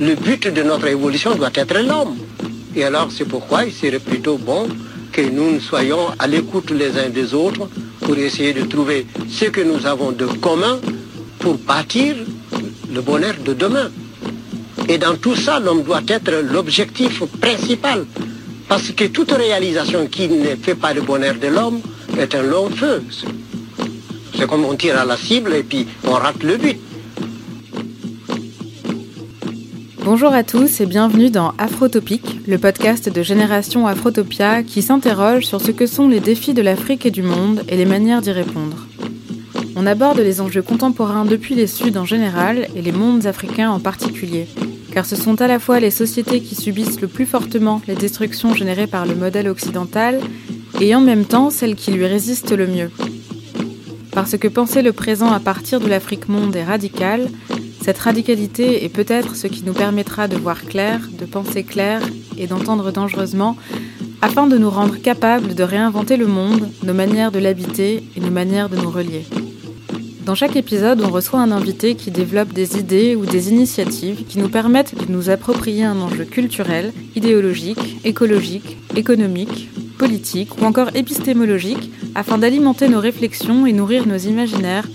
le but de notre évolution doit être l'homme. Et alors c'est pourquoi il serait plutôt bon que nous soyons à l'écoute les uns des autres pour essayer de trouver ce que nous avons de commun pour bâtir le bonheur de demain. Et dans tout ça, l'homme doit être l'objectif principal. Parce que toute réalisation qui ne fait pas le bonheur de l'homme est un long feu. C'est comme on tire à la cible et puis on rate le but. Bonjour à tous et bienvenue dans Afrotopique, le podcast de Génération Afrotopia qui s'interroge sur ce que sont les défis de l'Afrique et du monde et les manières d'y répondre. On aborde les enjeux contemporains depuis les Suds en général et les mondes africains en particulier. Car ce sont à la fois les sociétés qui subissent le plus fortement les destructions générées par le modèle occidental et en même temps celles qui lui résistent le mieux. Parce que penser le présent à partir de l'Afrique-monde est radical, cette radicalité est peut-être ce qui nous permettra de voir clair, de penser clair et d'entendre dangereusement afin de nous rendre capables de réinventer le monde, nos manières de l'habiter et nos manières de nous relier. Dans chaque épisode, on reçoit un invité qui développe des idées ou des initiatives qui nous permettent de nous approprier un enjeu culturel, idéologique, écologique, économique, politique ou encore épistémologique afin d'alimenter nos réflexions et nourrir nos imaginaires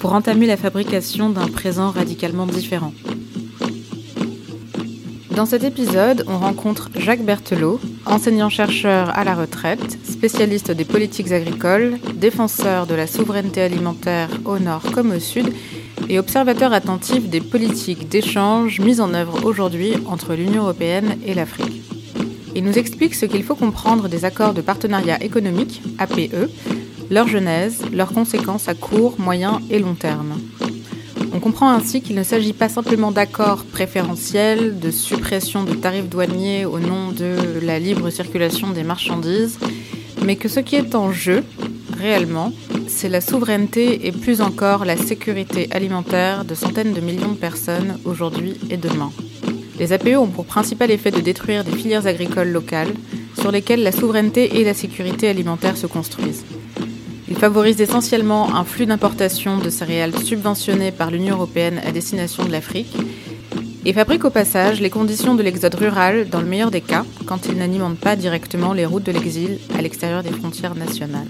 pour entamer la fabrication d'un présent radicalement différent. Dans cet épisode, on rencontre Jacques Berthelot, enseignant-chercheur à la retraite, spécialiste des politiques agricoles, défenseur de la souveraineté alimentaire au nord comme au sud et observateur attentif des politiques d'échange mises en œuvre aujourd'hui entre l'Union européenne et l'Afrique. Il nous explique ce qu'il faut comprendre des accords de partenariat économique, APE, leur genèse, leurs conséquences à court, moyen et long terme. On comprend ainsi qu'il ne s'agit pas simplement d'accords préférentiels, de suppression de tarifs douaniers au nom de la libre circulation des marchandises, mais que ce qui est en jeu, réellement, c'est la souveraineté et plus encore la sécurité alimentaire de centaines de millions de personnes aujourd'hui et demain. Les APE ont pour principal effet de détruire des filières agricoles locales sur lesquelles la souveraineté et la sécurité alimentaire se construisent. Ils favorisent essentiellement un flux d'importation de céréales subventionnées par l'Union européenne à destination de l'Afrique et fabriquent au passage les conditions de l'exode rural dans le meilleur des cas quand ils n'alimentent pas directement les routes de l'exil à l'extérieur des frontières nationales.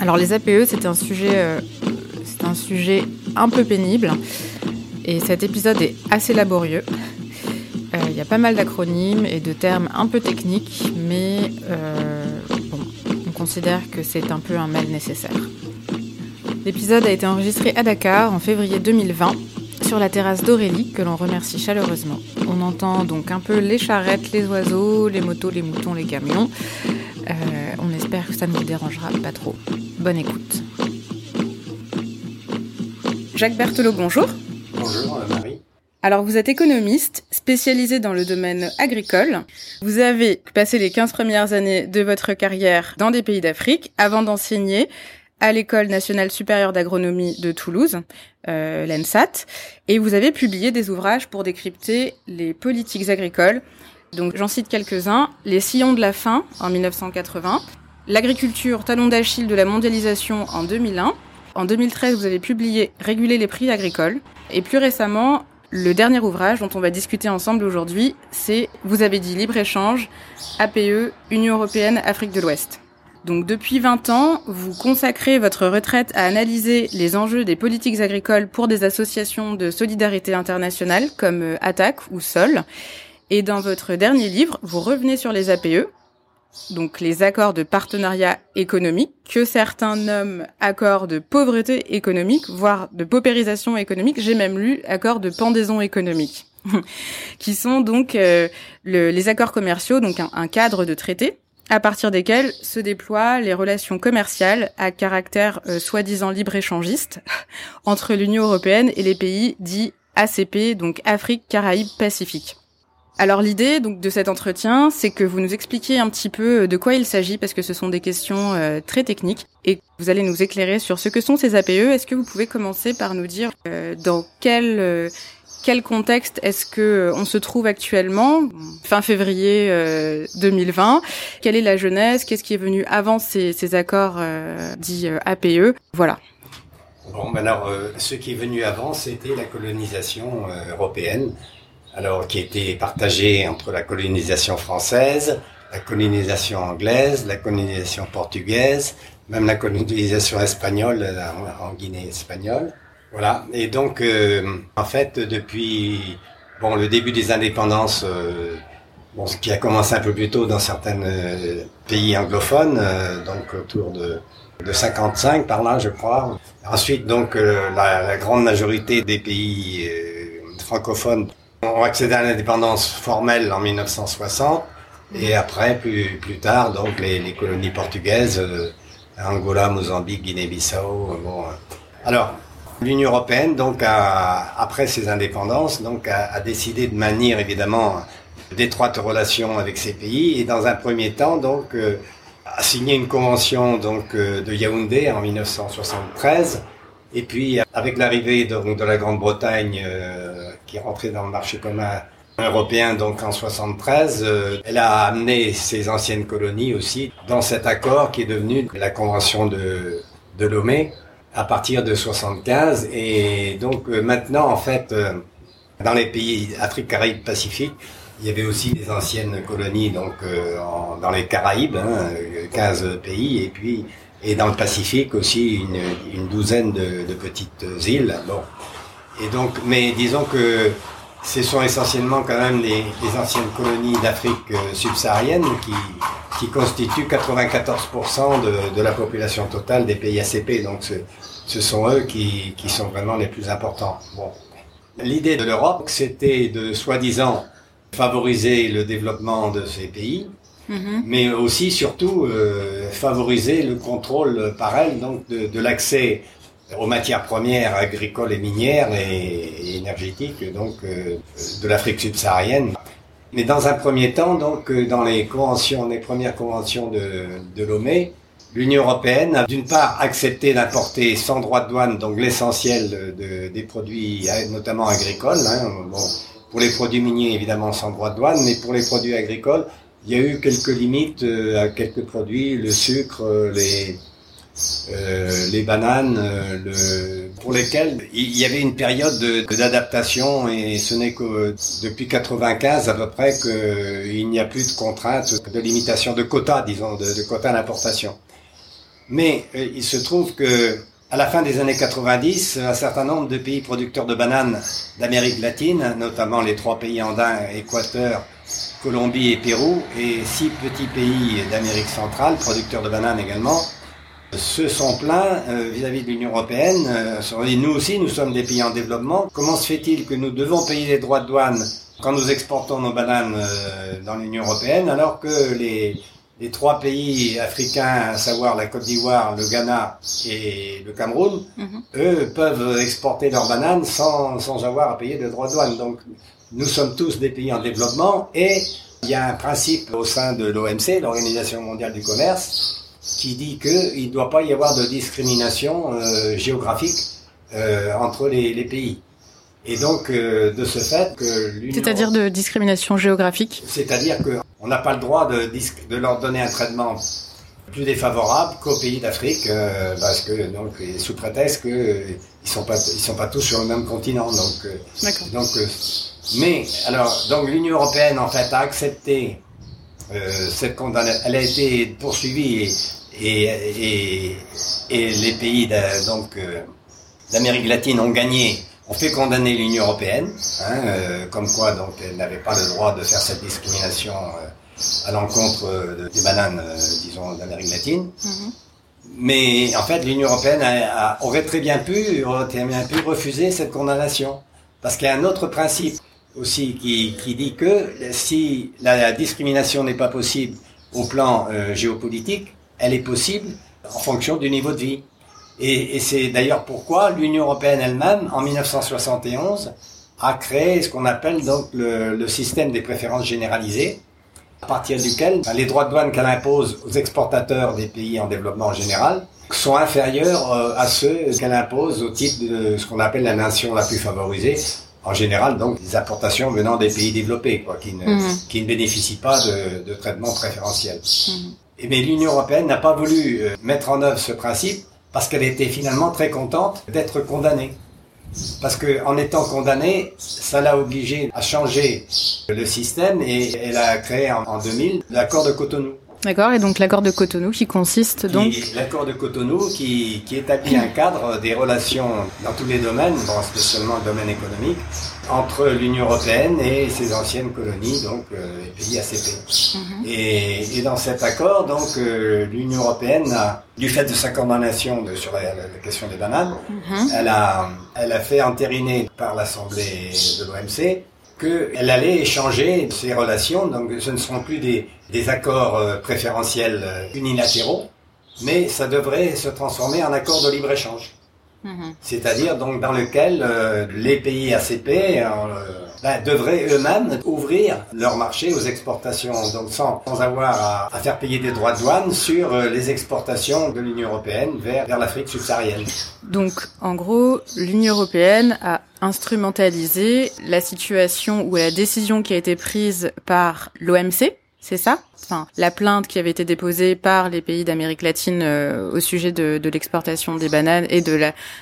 Alors les APE, c'est un sujet un peu pénible et cet épisode est assez laborieux. Il y a pas mal d'acronymes et de termes un peu techniques, mais... considère que c'est un peu un mal nécessaire. L'épisode a été enregistré à Dakar en février 2020 sur la terrasse d'Aurélie que l'on remercie chaleureusement. On entend donc un peu les charrettes, les oiseaux, les motos, les moutons, les camions. On espère que ça ne vous dérangera pas trop. Bonne écoute. Jacques Berthelot, bonjour. Bonjour Marie. Alors vous êtes économiste, spécialisé dans le domaine agricole. Vous avez passé les 15 premières années de votre carrière dans des pays d'Afrique avant d'enseigner à l'École nationale supérieure d'agronomie de Toulouse, l'ENSAT, et vous avez publié des ouvrages pour décrypter les politiques agricoles. Donc j'en cite quelques-uns, « Les sillons de la faim » en 1980, « L'agriculture, talon d'Achille de la mondialisation » en 2001. En 2013, vous avez publié « Réguler les prix agricoles » et plus récemment, le dernier ouvrage dont on va discuter ensemble aujourd'hui, c'est « Vous avez dit libre-échange, APE, Union européenne, Afrique de l'Ouest ». Donc depuis 20 ans, vous consacrez votre retraite à analyser les enjeux des politiques agricoles pour des associations de solidarité internationale comme ATTAC ou SOL. Et dans votre dernier livre, vous revenez sur les APE, donc les accords de partenariat économique, que certains nomment accords de pauvreté économique, voire de paupérisation économique, j'ai même lu accords de pendaison économique, qui sont donc les accords commerciaux, donc un cadre de traité, à partir desquels se déploient les relations commerciales à caractère soi-disant libre-échangiste entre l'Union européenne et les pays dits ACP, donc Afrique, Caraïbes, Pacifique. Alors l'idée donc de cet entretien, c'est que vous nous expliquiez un petit peu de quoi il s'agit, parce que ce sont des questions très techniques, et vous allez nous éclairer sur ce que sont ces APE. Est-ce que vous pouvez commencer par nous dire dans quel contexte est-ce que on se trouve actuellement, fin février 2020 ? Quelle est la genèse ? Qu'est-ce qui est venu avant ces accords dits APE ? Voilà. Bon, alors ce qui est venu avant, c'était la colonisation européenne, alors qui était partagée entre la colonisation française, la colonisation anglaise, la colonisation portugaise, même la colonisation espagnole, en Guinée espagnole. Voilà. Et donc, en fait, depuis le début des indépendances, ce qui a commencé un peu plus tôt dans certains pays anglophones, donc autour de 55 par là, je crois. Ensuite, donc, la grande majorité des pays francophones ont accédé à l'indépendance formelle en 1960. Et après, plus tard, donc, les colonies portugaises, Angola, Mozambique, Guinée-Bissau. Alors, l'Union européenne, donc, après ses indépendances, donc, a décidé de maintenir, évidemment, d'étroites relations avec ces pays. Et dans un premier temps, donc, a signé une convention, donc, de Yaoundé en 1973. Et puis, avec l'arrivée de la Grande-Bretagne, qui est rentrée dans le marché commun européen, donc en 73, elle a amené ses anciennes colonies aussi dans cet accord qui est devenu la convention de Lomé à partir de 75. Et donc maintenant, en fait, dans les pays Afrique, Caraïbes, Pacifique, il y avait aussi des anciennes colonies donc dans les Caraïbes, 15 pays, et puis dans le Pacifique aussi une douzaine de petites îles. Bon, et donc, mais disons que ce sont essentiellement quand même les anciennes colonies d'Afrique subsaharienne qui constituent 94% de la population totale des pays ACP. Donc ce sont eux qui sont vraiment les plus importants. Bon. L'idée de l'Europe, c'était de soi-disant favoriser le développement de ces pays, mais aussi surtout favoriser le contrôle par elle donc de l'accès aux matières premières agricoles et minières et énergétiques donc de l'Afrique subsaharienne. Mais dans un premier temps, donc dans les premières conventions de Lomé, l'Union européenne a d'une part accepté d'importer sans droit de douane donc l'essentiel des produits, notamment agricoles. Pour les produits miniers, évidemment sans droit de douane, mais pour les produits agricoles, il y a eu quelques limites à quelques produits, le sucre, les bananes, pour lesquelles il y avait une période d'adaptation, et ce n'est que depuis 95 à peu près qu'il n'y a plus de contraintes, de limitation de quotas, disons, de quotas d'importation. Mais il se trouve que à la fin des années 90, un certain nombre de pays producteurs de bananes d'Amérique latine, notamment les 3 pays andins, Équateur, Colombie et Pérou, et 6 petits pays d'Amérique centrale, producteurs de bananes également, se sont plaints vis-à-vis de l'Union européenne. Se sont dit, nous aussi, nous sommes des pays en développement. Comment se fait-il que nous devons payer les droits de douane quand nous exportons nos bananes dans l'Union européenne, alors que les 3 pays africains, à savoir la Côte d'Ivoire, le Ghana et le Cameroun, eux peuvent exporter leurs bananes sans avoir à payer de droits de douane. Donc, nous sommes tous des pays en développement, et il y a un principe au sein de l'OMC, l'Organisation mondiale du commerce, qui dit qu'il ne doit pas y avoir de discrimination géographique entre les pays. Et donc, de ce fait que l'Union... C'est-à-dire de discrimination géographique ? C'est-à-dire qu'on n'a pas le droit de leur donner un traitement plus défavorable qu'aux pays d'Afrique, parce que, donc, sous prétexte qu'ils ne sont pas tous sur le même continent. Donc, donc l'Union européenne, en fait, a accepté cette condamnation. Elle a été poursuivie, et les pays d'Amérique latine ont gagné, ont fait condamner l'Union européenne, comme quoi donc elle n'avait pas le droit de faire cette discrimination à l'encontre des bananes, disons, d'Amérique latine. Mais en fait, l'Union européenne aurait très bien pu refuser cette condamnation, parce qu'il y a un autre principe aussi qui dit que si la discrimination n'est pas possible au plan géopolitique, elle est possible en fonction du niveau de vie. Et c'est d'ailleurs pourquoi l'Union européenne elle-même, en 1971, a créé ce qu'on appelle donc le système des préférences généralisées, à partir duquel les droits de douane qu'elle impose aux exportateurs des pays en développement en général sont inférieurs à ceux qu'elle impose au titre de ce qu'on appelle la nation la plus favorisée, en général, donc, des importations venant des pays développés, qui ne bénéficient pas de traitement préférentiel. Mais l'Union européenne n'a pas voulu mettre en œuvre ce principe, parce qu'elle était finalement très contente d'être condamnée. Parce qu'en étant condamnée, ça l'a obligée à changer le système et elle a créé en 2000 l'accord de Cotonou. D'accord, et donc l'accord de Cotonou qui consiste donc... L'accord de Cotonou qui établit un cadre des relations dans tous les domaines, bon, spécialement le domaine économique, entre l'Union européenne et ses anciennes colonies, donc les pays ACP. Mm-hmm. Et dans cet accord, donc l'Union européenne, du fait de sa condamnation sur la question des bananes, mm-hmm. elle a fait entériner par l'Assemblée de l'OMC qu'elle allait échanger ses relations, donc ce ne seront plus des accords préférentiels unilatéraux, mais ça devrait se transformer en accord de libre-écge. Mmh. C'est-à-dire donc dans lequel les pays ACP devraient eux-mêmes ouvrir leur marché aux exportations, donc sans avoir à faire payer des droits de douane sur les exportations de l'Union européenne vers l'Afrique subsaharienne. Donc en gros, l'Union européenne a instrumentalisé la situation ou la décision qui a été prise par l'OMC, c'est ça ? Enfin, la plainte qui avait été déposée par les pays d'Amérique latine au sujet de l'exportation des bananes et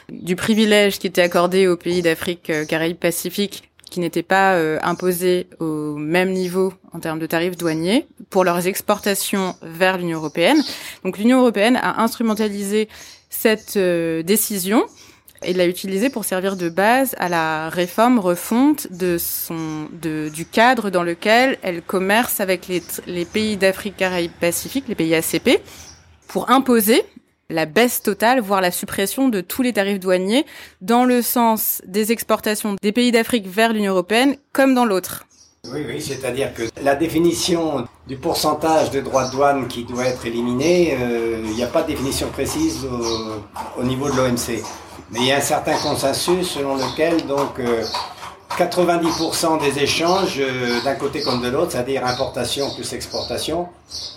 du privilège qui était accordé aux pays d'Afrique, Caraïbes, Pacifique, qui n'étaient pas imposés au même niveau en termes de tarifs douaniers pour leurs exportations vers l'Union européenne. Donc l'Union européenne a instrumentalisé cette décision et l'a utilisée pour servir de base à la refonte de du cadre dans lequel elle commerce avec les pays d'Afrique, Caraïbes, Pacifique, les pays ACP, pour imposer la baisse totale, voire la suppression de tous les tarifs douaniers dans le sens des exportations des pays d'Afrique vers l'Union européenne comme dans l'autre. Oui, c'est-à-dire que la définition du pourcentage de droits de douane qui doit être éliminé, il n'y a pas de définition précise au niveau de l'OMC. Mais il y a un certain consensus selon lequel donc 90% des échanges d'un côté comme de l'autre, c'est-à-dire importation plus exportation,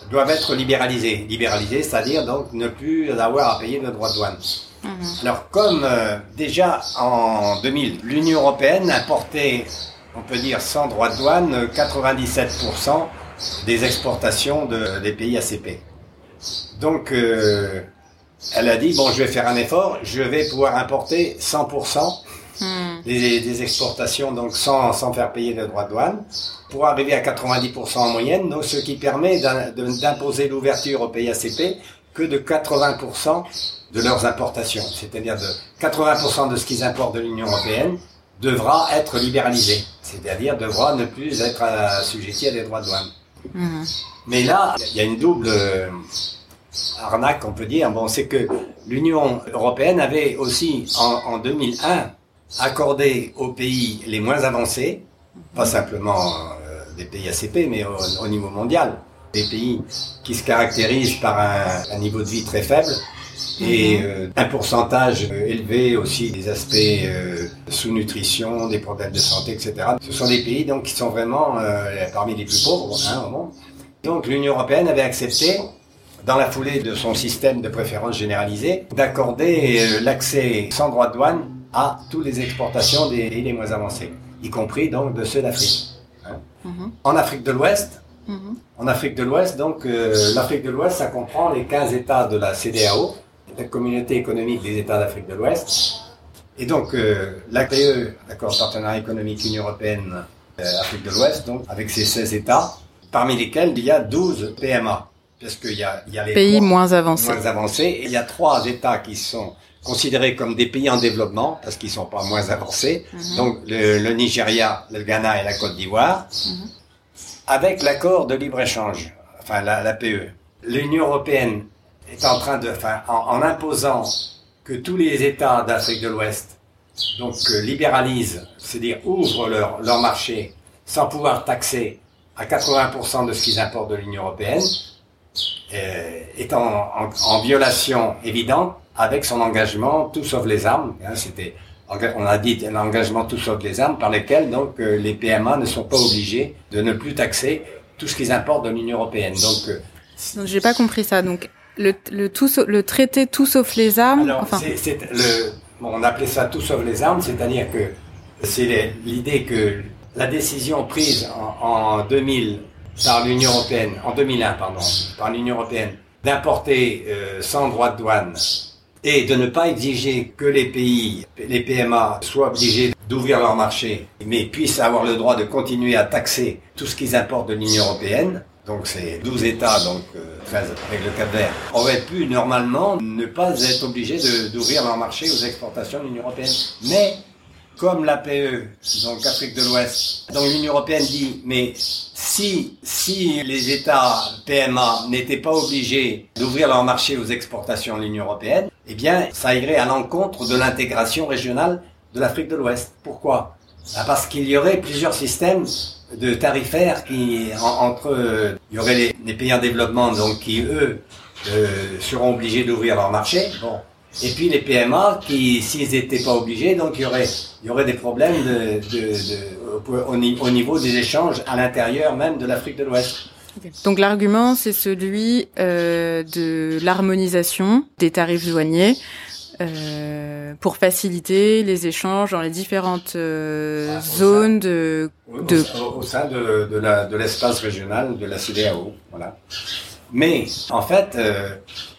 doivent être libéralisés. Libéralisés, c'est-à-dire donc ne plus avoir à payer de droits de douane. Mm-hmm. Alors comme déjà en 2000, l'Union européenne importait, on peut dire sans droits de douane, 97% des exportations des pays ACP. Donc elle a dit, bon, je vais faire un effort, je vais pouvoir importer 100% des exportations, donc sans faire payer le droit de douane, pour arriver à 90% en moyenne, donc ce qui permet d'imposer l'ouverture aux pays ACP que de 80% de leurs importations, c'est-à-dire de 80% de ce qu'ils importent de l'Union européenne devra être libéralisé, c'est-à-dire devra ne plus être assujetti à des droits de douane. Mmh. Mais là, il y a une double... arnaque, on peut dire, bon, c'est que l'Union européenne avait aussi, en 2001, accordé aux pays les moins avancés, pas simplement des pays ACP, mais au niveau mondial, des pays qui se caractérisent par un niveau de vie très faible et un pourcentage élevé aussi des aspects sous-nutrition, des problèmes de santé, etc. Ce sont des pays donc qui sont vraiment parmi les plus pauvres au monde. Donc l'Union européenne avait accepté, dans la foulée de son système de préférence généralisée, d'accorder l'accès sans droit de douane à toutes les exportations des pays les moins avancés, y compris donc de ceux d'Afrique. Mm-hmm. En Afrique de l'Ouest, donc l'Afrique de l'Ouest, ça comprend les 15 États de la CEDEAO, la Communauté économique des États d'Afrique de l'Ouest, et donc l'APE, l'accord de partenariat économique Union européenne Afrique de l'Ouest, donc avec ses 16 États, parmi lesquels il y a 12 PMA. Parce qu'il y a les pays moins avancés. Et il y a 3 États qui sont considérés comme des pays en développement, parce qu'ils ne sont pas moins avancés. Mm-hmm. Donc le Nigeria, le Ghana et la Côte d'Ivoire, avec l'accord de libre-échange, enfin l'APE. L'Union européenne est en train en imposant que tous les États d'Afrique de l'Ouest donc libéralisent, c'est-à-dire ouvrent leur marché sans pouvoir taxer à 80% de ce qu'ils importent de l'Union européenne, est en violation évidente avec son engagement tout sauf les armes. On a dit un engagement tout sauf les armes par lequel donc les PMA ne sont pas obligés de ne plus taxer tout ce qu'ils importent de l'Union européenne. Donc j'ai pas compris ça. Donc le traité tout sauf les armes. Alors, enfin... on appelait ça tout sauf les armes, c'est-à-dire que c'est l'idée que la décision prise en 2000 par l'Union européenne, en 2001, par l'Union européenne, d'importer sans droit de douane et de ne pas exiger que les pays, les PMA, soient obligés d'ouvrir leur marché, mais puissent avoir le droit de continuer à taxer tout ce qu'ils importent de l'Union européenne. Donc c'est 12 États, donc 13 avec le Cap-Vert, auraient pu normalement ne pas être obligés d'ouvrir leur marché aux exportations de l'Union européenne. Mais comme l'APE, donc Afrique de l'Ouest, donc l'Union européenne dit, mais si les États PMA n'étaient pas obligés d'ouvrir leur marché aux exportations de l'Union européenne, eh bien ça irait à l'encontre de l'intégration régionale de l'Afrique de l'Ouest. Pourquoi ? Parce qu'il y aurait plusieurs systèmes de tarifaires qui, entre, il y aurait les pays en développement, donc, qui, eux, seront obligés d'ouvrir leur marché, bon. Et puis les PMA qui, s'ils étaient pas obligés, donc, il y aurait des problèmes au niveau des échanges à l'intérieur même de l'Afrique de l'Ouest. Donc l'argument, c'est celui, de l'harmonisation des tarifs douaniers. Pour faciliter les échanges dans les différentes zones au sein de l'espace régional de la CEDEAO, voilà. Mais en fait,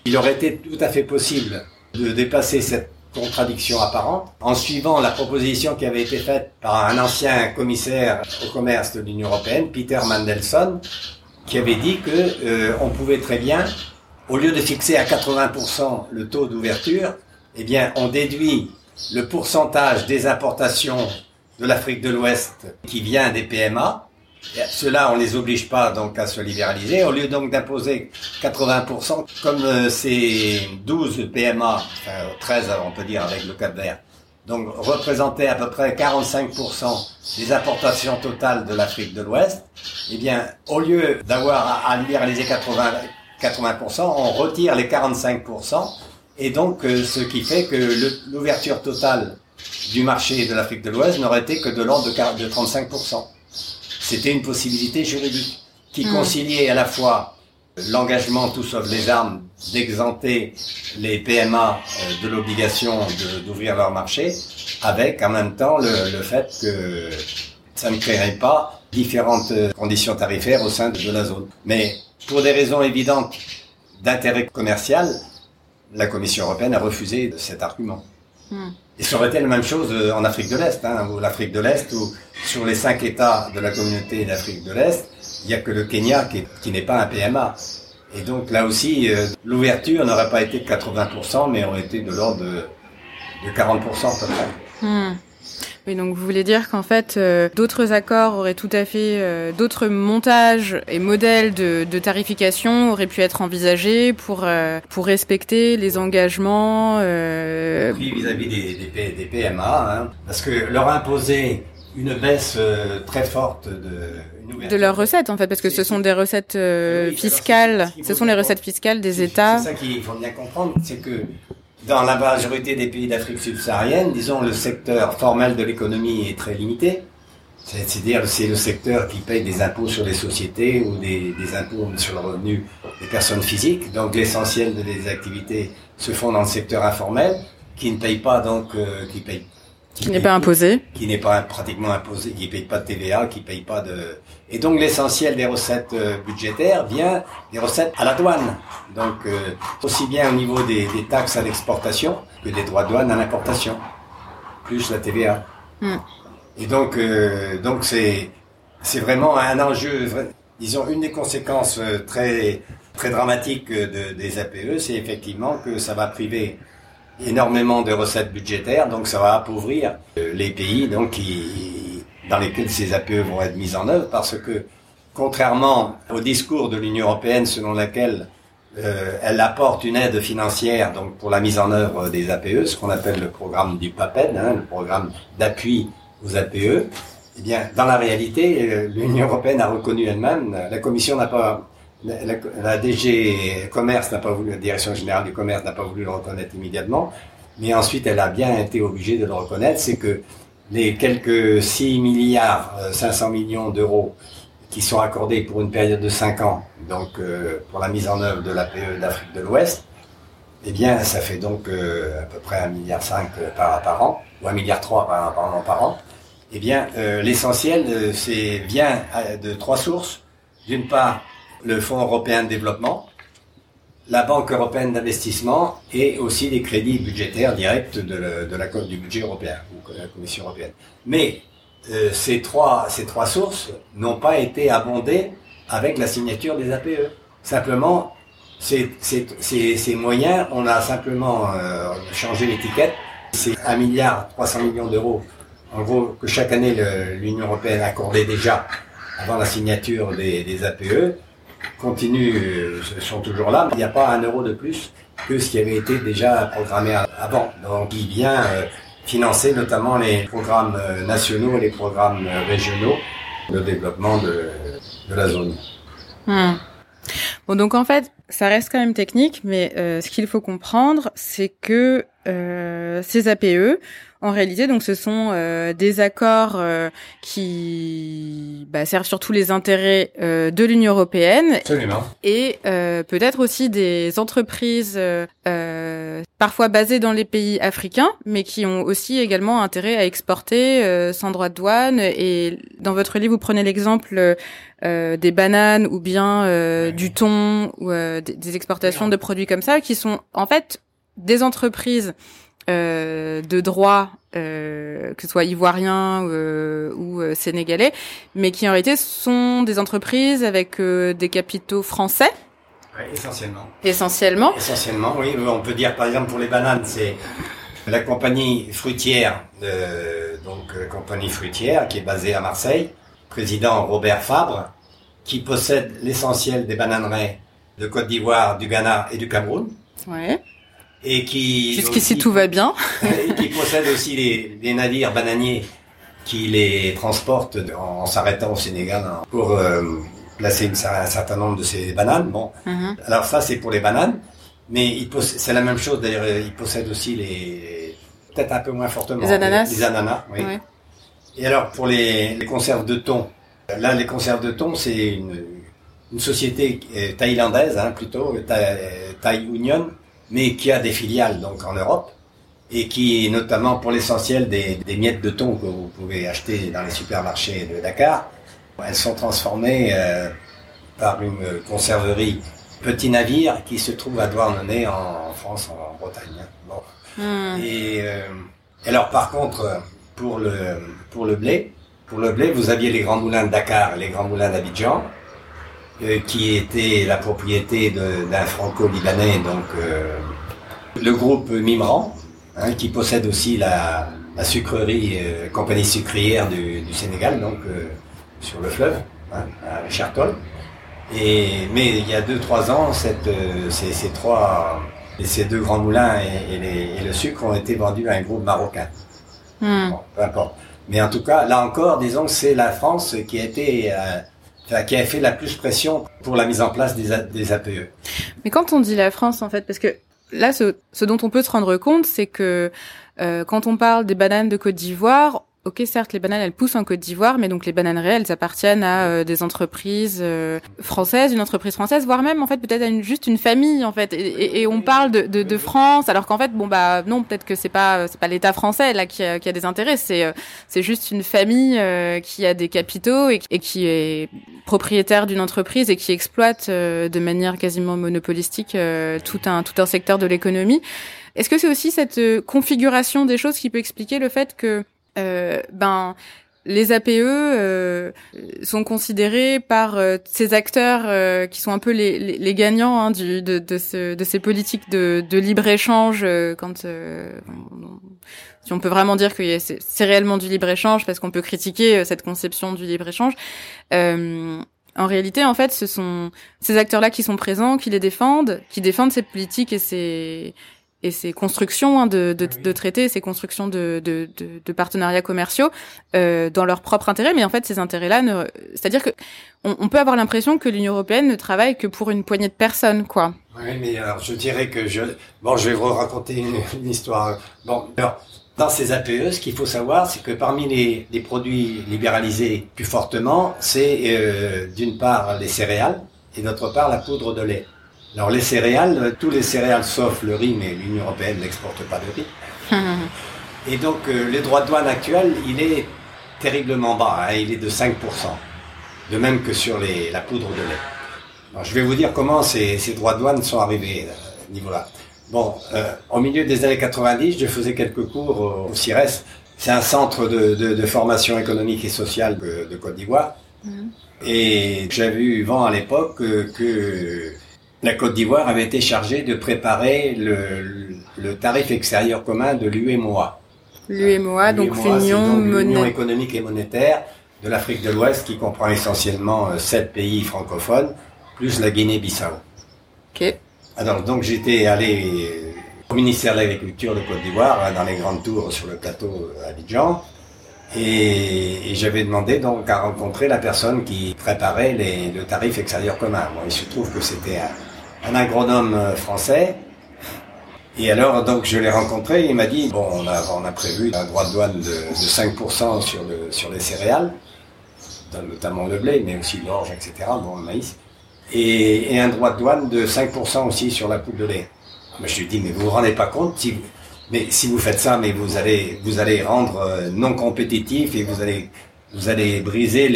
il aurait été tout à fait possible de dépasser cette contradiction apparente en suivant la proposition qui avait été faite par un ancien commissaire au commerce de l'Union européenne, Peter Mandelson, qui avait dit que on pouvait très bien, au lieu de fixer à 80% le taux d'ouverture, eh bien, on déduit le pourcentage des importations de l'Afrique de l'Ouest qui vient des PMA. Ceux-là, on les oblige pas donc à se libéraliser. Au lieu donc d'imposer 80%, comme ces 12 PMA, enfin 13 on peut dire avec le Cap-Vert, donc représentaient à peu près 45% des importations totales de l'Afrique de l'Ouest, eh bien, au lieu d'avoir à libéraliser 80%, on retire les 45%. Et donc, ce qui fait que l'ouverture totale du marché de l'Afrique de l'Ouest n'aurait été que de l'ordre de 35%. C'était une possibilité juridique qui conciliait à la fois l'engagement, tout sauf les armes, d'exenter les PMA de l'obligation d'ouvrir leur marché, avec en même temps le fait que ça ne créerait pas différentes conditions tarifaires au sein de la zone. Mais pour des raisons évidentes d'intérêt commercial, la Commission européenne a refusé cet argument. Et ça aurait été la même chose en Afrique de l'Est, hein, ou l'Afrique de l'Est, où sur les 5 États de la communauté d'Afrique de l'Est, il n'y a que le Kenya qui n'est pas un PMA. Et donc là aussi, l'ouverture n'aurait pas été de 80%, mais aurait été de l'ordre de 40% peut-être. Oui, donc vous voulez dire qu'en fait, d'autres accords auraient tout à fait, d'autres montages et modèles de tarification auraient pu être envisagés pour respecter les engagements. Oui, vis-à-vis des PMA, hein, parce que leur imposer une baisse très forte de leurs recettes en fait, parce que ce sont des recettes fiscales, ce sont les recettes fiscales des États. C'est ça qu'il faut bien comprendre, c'est que dans la majorité des pays d'Afrique subsaharienne, disons, le secteur formel de l'économie est très limité. C'est-à-dire, c'est le secteur qui paye des impôts sur les sociétés ou des impôts sur le revenu des personnes physiques. Donc, l'essentiel des activités se font dans le secteur informel, qui ne paye pas, donc, qui n'est pas imposé. Qui n'est pas pratiquement imposé, qui paye pas de TVA, qui paye pas de... Et donc l'essentiel des recettes budgétaires vient des recettes à la douane. Donc aussi bien au niveau des taxes à l'exportation que des droits de douane à l'importation, plus la TVA. Et donc c'est vraiment un enjeu, disons une des conséquences très très dramatiques des APE, c'est effectivement que ça va priver énormément de recettes budgétaires, donc ça va appauvrir les pays donc dans lesquels ces APE vont être mises en œuvre, parce que contrairement au discours de l'Union européenne selon laquelle elle apporte une aide financière donc pour la mise en œuvre des APE, ce qu'on appelle le programme du PAPED, hein, le programme d'appui aux APE, eh bien dans la réalité l'Union européenne a reconnu elle-même, la Commission n'a pas... La DG Commerce n'a pas voulu, la Direction Générale du Commerce n'a pas voulu le reconnaître immédiatement, mais ensuite elle a bien été obligée de le reconnaître, c'est que les quelques 6,5 milliards d'euros qui sont accordés pour une période de 5 ans, donc pour la mise en œuvre de l'APE d'Afrique de l'Ouest, eh bien ça fait donc à peu près 1,5 milliard par an, ou 1,3 milliard par an, eh bien l'essentiel vient de trois sources. D'une part, le Fonds européen de développement, la Banque européenne d'investissement et aussi les crédits budgétaires directs de la Cour du budget européen ou de la Commission européenne. Mais ces trois sources n'ont pas été abondées avec la signature des APE. Simplement, ces moyens, on a simplement changé l'étiquette. C'est 1,3 milliard d'euros, en gros, que chaque année l'Union européenne accordait déjà avant la signature des APE. Sont toujours là, mais il n'y a pas un euro de plus que ce qui avait été déjà programmé avant. Donc il vient financer notamment les programmes nationaux et les programmes régionaux de développement de la zone. Bon, donc en fait, ça reste quand même technique, mais ce qu'il faut comprendre, c'est que ces APE, en réalité, donc ce sont des accords qui servent surtout les intérêts de l'Union européenne. Absolument. Et peut-être aussi des entreprises parfois basées dans les pays africains, mais qui ont aussi également intérêt à exporter sans droit de douane. Et dans votre livre, vous prenez l'exemple des bananes ou bien du thon ou des exportations de produits comme ça, qui sont en fait des entreprises de droit, que ce soit ivoirien ou sénégalais, mais qui en réalité sont des entreprises avec des capitaux français. Oui, essentiellement. Essentiellement, oui. On peut dire, par exemple, pour les bananes, c'est la Compagnie Fruitière, qui est basée à Marseille, président Robert Fabre, qui possède l'essentiel des bananeraies de Côte d'Ivoire, du Ghana et du Cameroun. Oui. Et qui jusqu'ici aussi, tout va bien. Et qui possède aussi les navires bananiers qui les transportent en s'arrêtant au Sénégal pour placer un certain nombre de ces bananes. Bon, Alors ça c'est pour les bananes, mais c'est la même chose d'ailleurs. Ils possèdent aussi peut-être un peu moins fortement les ananas. Les ananas, oui. Ouais. Et alors pour les conserves de thon, c'est une société thaïlandaise plutôt, Thai Union, mais qui a des filiales donc en Europe et qui notamment pour l'essentiel des miettes de thon que vous pouvez acheter dans les supermarchés de Dakar, elles sont transformées par une conserverie Petit Navire qui se trouve à Douarnenez en France, en Bretagne. Bon. Et alors par contre pour le blé, vous aviez les grands moulins de Dakar, les grands moulins d'Abidjan, qui était la propriété d'un franco-libanais, donc le groupe Mimran, qui possède aussi la sucrerie, compagnie sucrière du Sénégal, donc sur le fleuve, à Richard Toll. Mais il y a 2-3 ans, ces deux grands moulins et le sucre ont été vendus à un groupe marocain. Bon, peu importe. Mais en tout cas, là encore, disons que c'est la France qui a été... qui a fait la plus pression pour la mise en place des APE. Mais quand on dit la France, en fait, parce que là, ce dont on peut se rendre compte, c'est que quand on parle des bananes de Côte d'Ivoire, ok, certes, les bananes, elles poussent en Côte d'Ivoire, mais donc les bananeraies, elles appartiennent à des entreprises françaises, une entreprise française, voire même, en fait, peut-être à juste une famille, en fait. Et on parle de France, alors qu'en fait, non, peut-être que c'est pas l'État français, là, qui a des intérêts, c'est juste une famille qui a des capitaux et qui est propriétaire d'une entreprise et qui exploite de manière quasiment monopolistique tout un secteur de l'économie. Est-ce que c'est aussi cette configuration des choses qui peut expliquer le fait que les APE sont considérés par ces acteurs qui sont un peu les gagnants de ces politiques de libre-échange si on peut vraiment dire que c'est réellement du libre-échange, parce qu'on peut critiquer cette conception du libre-échange. En réalité, en fait, ce sont ces acteurs-là qui sont présents, qui les défendent, qui défendent ces politiques et ces constructions de traités, ces constructions de partenariats commerciaux dans leur propre intérêt, mais en fait ces intérêts-là, c'est-à-dire que on peut avoir l'impression que l'Union européenne ne travaille que pour une poignée de personnes, quoi. Oui, mais alors je dirais que je vais vous raconter une histoire. Bon, alors dans ces APE, ce qu'il faut savoir, c'est que parmi les produits libéralisés plus fortement, c'est d'une part les céréales et d'autre part la poudre de lait. Alors les céréales, tous les céréales sauf le riz, mais l'Union européenne n'exporte pas de riz. Et donc le droit de douane actuel, il est terriblement bas, il est de 5%, de même que sur la poudre de lait. Alors, je vais vous dire comment ces droits de douane sont arrivés à ce niveau-là. Bon, au milieu des années 90, je faisais quelques cours au CIRES. C'est un centre de formation économique et sociale de Côte d'Ivoire. Mmh. Et j'avais eu vent à l'époque que la Côte d'Ivoire avait été chargée de préparer le tarif extérieur commun de l'UEMOA. L'UEMOA, donc l'Union économique et monétaire de l'Afrique de l'Ouest, qui comprend essentiellement 7 pays francophones, plus la Guinée-Bissau. Ok. Alors, donc j'étais allé au ministère de l'Agriculture de Côte d'Ivoire, dans les grandes tours sur le plateau à Abidjan, et j'avais demandé donc à rencontrer la personne qui préparait le tarif extérieur commun. Bon, il se trouve que c'était un agronome français. Et alors, donc, je l'ai rencontré, il m'a dit, bon, on a prévu un droit de douane de 5% sur les céréales, notamment le blé, mais aussi l'orge, etc., bon, le maïs, et un droit de douane de 5% aussi sur la poudre de lait. Mais je lui ai dit, mais vous vous rendez pas compte, si vous faites ça, mais vous allez rendre non compétitif et vous allez briser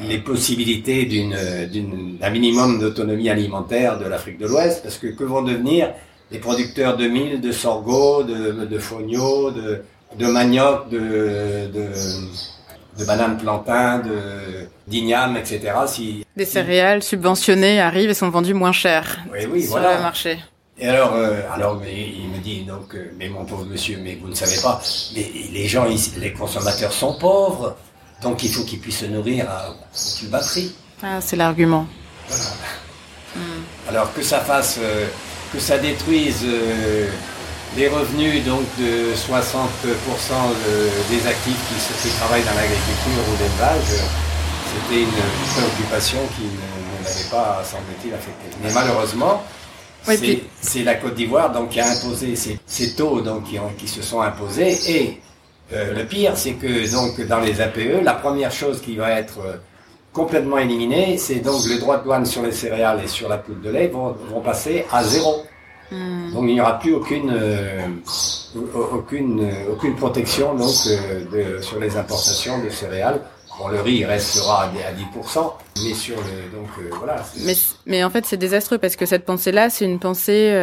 les possibilités d'un minimum d'autonomie alimentaire de l'Afrique de l'Ouest, parce que vont devenir les producteurs de mil, de sorgho, de fogno, de manioc, de bananes plantain, d'igname, etc. Des céréales subventionnées arrivent et sont vendues moins chères sur le marché. Et alors il me dit donc, mais mon pauvre monsieur, mais vous ne savez pas, mais les gens, les consommateurs sont pauvres, donc il faut qu'ils puissent se nourrir à une batterie. Ah, c'est l'argument. Voilà. Alors que ça fasse... que ça détruise les revenus donc de 60% des actifs qui travaillent dans l'agriculture ou l'élevage, c'était une préoccupation qui ne l'avait pas, semble-t-il, affectée. Mais malheureusement, c'est la Côte d'Ivoire donc, qui a imposé ces taux donc, qui se sont imposés. Et le pire, c'est que donc, dans les APE, la première chose qui va être... complètement éliminé, c'est donc le droit de douane sur les céréales et sur la poudre de lait vont passer à zéro. Donc il n'y aura plus aucune protection donc sur les importations de céréales. Bon, le riz restera à 10%, mais sur le donc voilà. Mais en fait c'est désastreux parce que cette pensée-là, c'est une pensée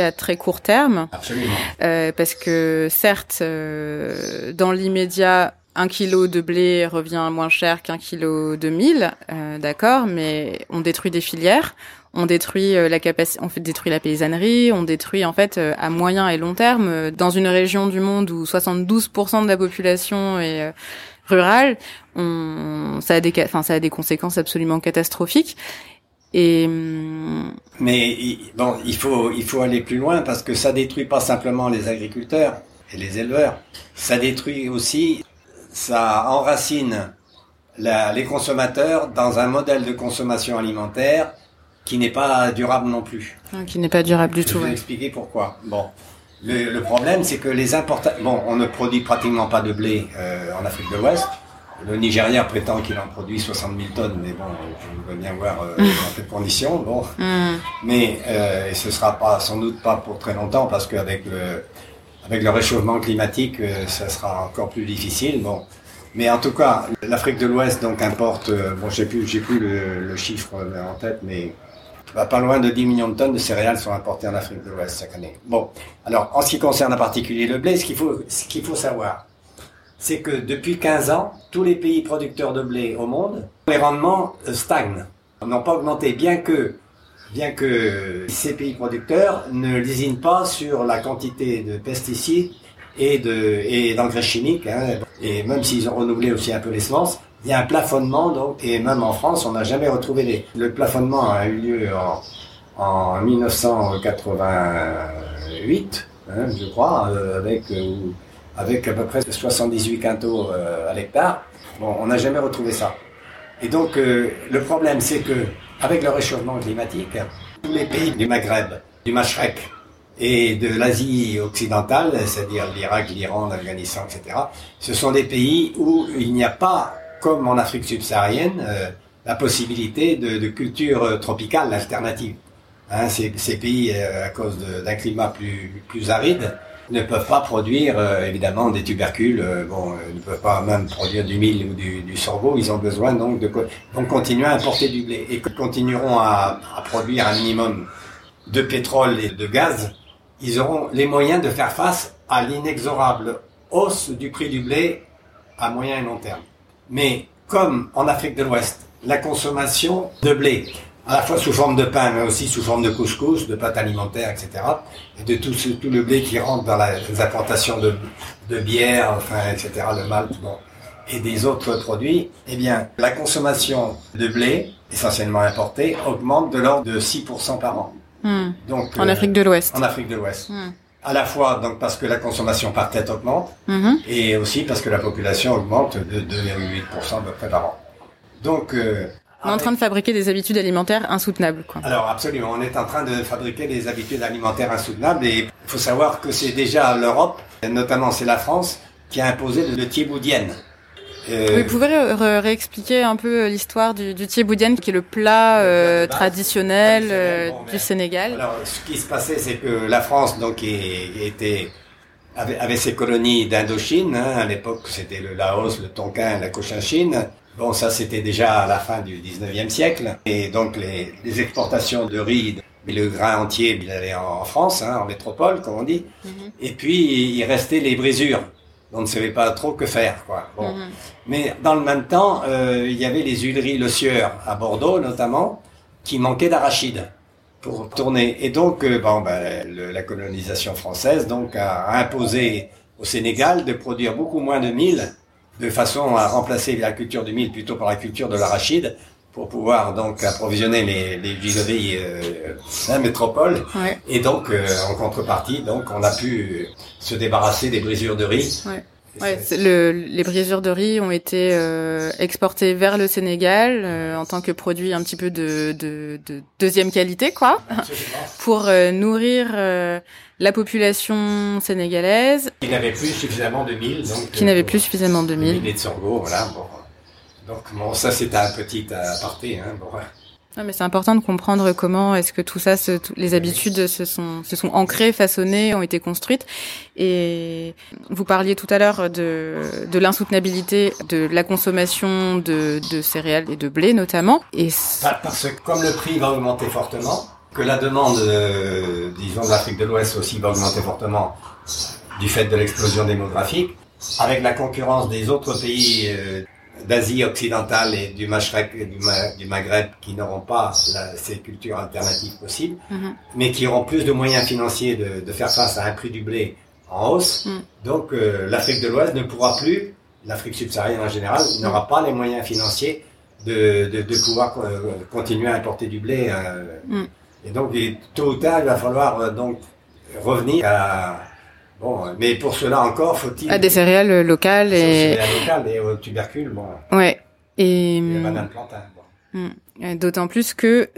à très court terme. Absolument. Parce que certes, dans l'immédiat, un kilo de blé revient moins cher qu'un kilo de mil, d'accord, mais on détruit des filières, on détruit la capacité, on détruit la paysannerie, on détruit en fait à moyen et long terme dans une région du monde où 72% de la population est rurale, ça a des conséquences absolument catastrophiques. Mais bon, il faut aller plus loin parce que ça détruit pas simplement les agriculteurs et les éleveurs, ça détruit aussi. Ça enracine les consommateurs dans un modèle de consommation alimentaire qui n'est pas durable non plus. Qui n'est pas durable du tout. Je vais expliquer pourquoi. Bon, le problème, c'est que les importations... Bon, on ne produit pratiquement pas de blé en Afrique de l'Ouest. Le Nigeria prétend qu'il en produit 60 000 tonnes, mais bon, je veux bien voir dans quelles conditions. Bon, mais ce ne sera pas, sans doute pas pour très longtemps, parce qu'avec le réchauffement climatique, ça sera encore plus difficile. Bon, mais en tout cas, l'Afrique de l'Ouest donc importe, bon, j'ai plus le chiffre en tête, mais pas loin de 10 millions de tonnes de céréales sont importées en Afrique de l'Ouest chaque année. Bon, alors en ce qui concerne en particulier le blé, ce qu'il faut savoir, c'est que depuis 15 ans, tous les pays producteurs de blé au monde, les rendements stagnent, n'ont pas augmenté, bien que ces pays producteurs ne lésinent pas sur la quantité de pesticides et d'engrais chimiques, hein. Et même s'ils ont renouvelé aussi un peu les semences, il y a un plafonnement, donc, et même en France, on n'a jamais retrouvé le plafonnement a eu lieu en 1988, hein, je crois, avec à peu près 78 quintaux à l'hectare. Bon, on n'a jamais retrouvé ça. Et donc, le problème, c'est que, avec le réchauffement climatique, tous les pays du Maghreb, du Machrek et de l'Asie occidentale, c'est-à-dire l'Irak, l'Iran, l'Afghanistan, etc., ce sont des pays où il n'y a pas, comme en Afrique subsaharienne, la possibilité de culture tropicale alternative. Hein, ces pays, à cause d'un climat plus aride, ne peuvent pas produire évidemment des tubercules, ne peuvent pas même produire du mil ou du sorgho. Ils ont besoin donc de continuer à importer du blé et continueront à produire un minimum de pétrole et de gaz. Ils auront les moyens de faire face à l'inexorable hausse du prix du blé à moyen et long terme. Mais comme en Afrique de l'Ouest, la consommation de blé, à la fois sous forme de pain, mais aussi sous forme de couscous, de pâtes alimentaires, etc., et de tout le blé qui rentre dans les importations de bière, enfin, etc., le malt, et des autres produits, eh bien, la consommation de blé, essentiellement importé, augmente de l'ordre de 6% par an. Donc, en Afrique de l'Ouest. En Afrique de l'Ouest. À la fois donc parce que la consommation par tête augmente, et aussi parce que la population augmente de 2,8% à peu près par an. Donc, on est en train de fabriquer des habitudes alimentaires insoutenables, quoi. Alors absolument, on est en train de fabriquer des habitudes alimentaires insoutenables, et il faut savoir que c'est déjà l'Europe, notamment c'est la France, qui a imposé le thieboudienne. Vous pouvez réexpliquer un peu l'histoire du thieboudienne, qui est le plat traditionnel du Sénégal. Alors, ce qui se passait, c'est que la France donc avait ses colonies d'Indochine. À l'époque, c'était le Laos, le Tonkin, la Cochinchine. Bon, ça, c'était déjà à la fin du 19e siècle. Et donc, les exportations de riz, le grain entier, il allait en France, en métropole, comme on dit. Et puis, il restait les brisures. On ne savait pas trop que faire, quoi. Bon. Mais dans le même temps, il y avait les huileries Le Sieur, à Bordeaux notamment, qui manquaient d'arachides pour tourner. Et donc, la colonisation française donc a imposé au Sénégal de produire beaucoup moins de mil, de façon à remplacer la culture du mil plutôt par la culture de l'arachide, pour pouvoir donc approvisionner les huileries métropole. Ouais. Et donc en contrepartie, donc on a pu se débarrasser des brisures de riz. Ouais. Les brisures de riz ont été exportées vers le Sénégal en tant que produit un petit peu de deuxième qualité, quoi. Absolument. Pour nourrir la population sénégalaise qui n'avait plus suffisamment de mil, donc et de sorgho, voilà. Bon. Donc ça c'est un petit aparté. Non, mais c'est important de comprendre comment est-ce que tout ça, les habitudes se sont ancrées, façonnées, ont été construites. Et vous parliez tout à l'heure de l'insoutenabilité de la consommation de céréales et de blé notamment. Et parce que comme le prix va augmenter fortement, que la demande, disons, de l'Afrique de l'Ouest aussi va augmenter fortement du fait de l'explosion démographique, avec la concurrence des autres pays d'Asie occidentale et du Machrek et du Maghreb, qui n'auront pas ces cultures alternatives possibles, mais qui auront plus de moyens financiers de faire face à un prix du blé en hausse. Donc l'Afrique de l'Ouest ne pourra plus, l'Afrique subsaharienne en général, n'aura pas les moyens financiers de pouvoir continuer à importer du blé. Et donc tôt ou tard, il va falloir donc revenir à... mais pour cela encore, faut-il... à des céréales locales et... aux tubercules, Ouais. Et la banane plantain, D'autant plus que,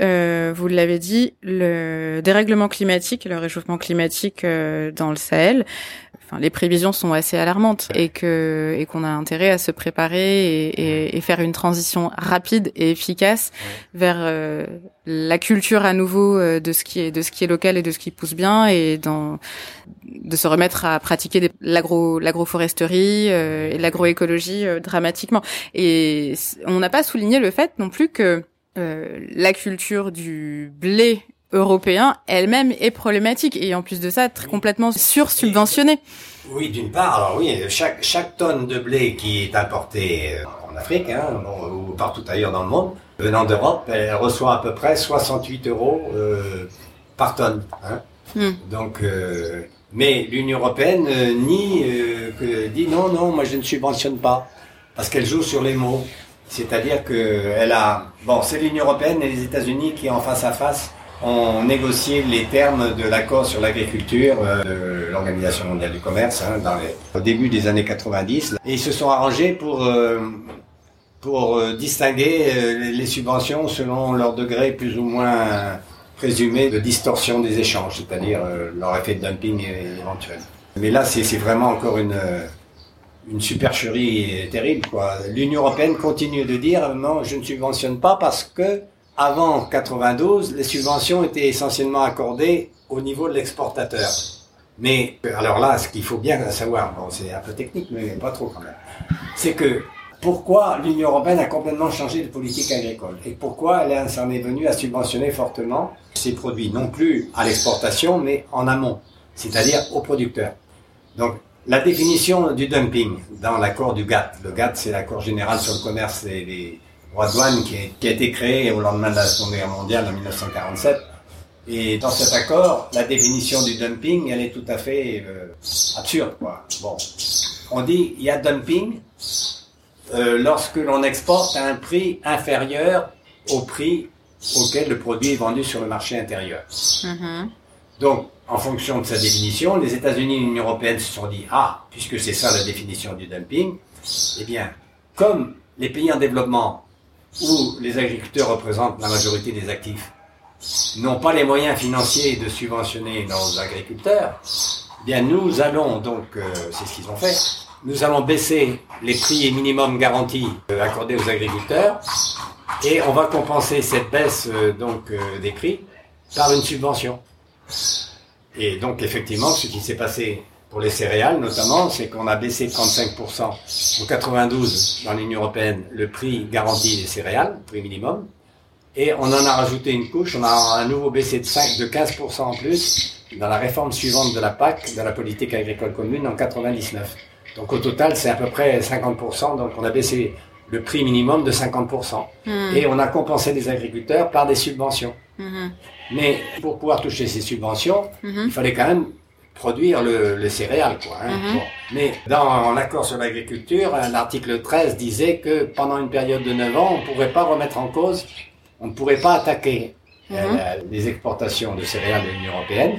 vous l'avez dit, le dérèglement climatique, le réchauffement climatique dans le Sahel, enfin, les prévisions sont assez alarmantes, et qu'on a intérêt à se préparer et faire une transition rapide et efficace vers la culture à nouveau de ce qui est local et de ce qui pousse bien, et de se remettre à pratiquer l'agroforesterie et l'agroécologie dramatiquement. Et on n'a pas souligné le fait non plus que la culture du blé européen elle-même est problématique, et en plus de ça complètement sur-subventionnée. Oui, d'une part, alors oui, chaque tonne de blé qui est importée en Afrique ou partout ailleurs dans le monde, venant d'Europe, elle reçoit à peu près 68 € par tonne. Donc, mais l'Union européenne dit non, moi je ne subventionne pas, parce qu'elle joue sur les mots. C'est-à-dire que c'est l'Union européenne et les États-Unis qui en face à face on négocie les termes de l'accord sur l'agriculture de l'Organisation mondiale du commerce au début des années 90. Et ils se sont arrangés pour distinguer les subventions selon leur degré plus ou moins présumé de distorsion des échanges, c'est-à-dire leur effet de dumping éventuel. Mais là, c'est vraiment encore une supercherie terrible, quoi. L'Union européenne continue de dire non, je ne subventionne pas, parce que avant 92, les subventions étaient essentiellement accordées au niveau de l'exportateur. Mais alors là, ce qu'il faut bien savoir, bon, c'est un peu technique, mais pas trop quand même, c'est que pourquoi l'Union européenne a complètement changé de politique agricole et pourquoi elle s'en est venue à subventionner fortement ses produits, non plus à l'exportation, mais en amont, c'est-à-dire aux producteurs. Donc, la définition du dumping dans l'accord du GATT, le GATT c'est l'accord général sur le commerce et les droits de douane qui a été créé au lendemain de la Seconde Guerre mondiale en 1947, et dans cet accord, la définition du dumping, elle est tout à fait absurde, quoi. Bon, on dit il y a dumping lorsque l'on exporte à un prix inférieur au prix auquel le produit est vendu sur le marché intérieur. Mm-hmm. Donc, en fonction de sa définition, les États-Unis et l'Union européenne se sont dit « Ah, puisque c'est ça la définition du dumping, eh bien, comme les pays en développement où les agriculteurs représentent la majorité des actifs, n'ont pas les moyens financiers de subventionner nos agriculteurs, eh bien nous allons donc, c'est ce qu'ils ont fait, nous allons baisser les prix et minimum garantis accordés aux agriculteurs et on va compenser cette baisse des prix par une subvention. Et donc effectivement, ce qui s'est passé pour les céréales notamment, c'est qu'on a baissé 35% en 92 dans l'Union européenne le prix garanti des céréales, prix minimum. Et on en a rajouté une couche, on a un nouveau baissé de 15% en plus dans la réforme suivante de la PAC, de la politique agricole commune, en 99. Donc au total, c'est à peu près 50%, donc on a baissé le prix minimum de 50%. Mmh. Et on a compensé les agriculteurs par des subventions. Mmh. Mais pour pouvoir toucher ces subventions, il fallait quand même produire le céréales, quoi. Hein. Bon. Mais dans l'accord sur l'agriculture, l'article 13 disait que pendant une période de 9 ans, on ne pourrait pas remettre en cause... On ne pourrait pas attaquer les exportations de céréales de l'Union européenne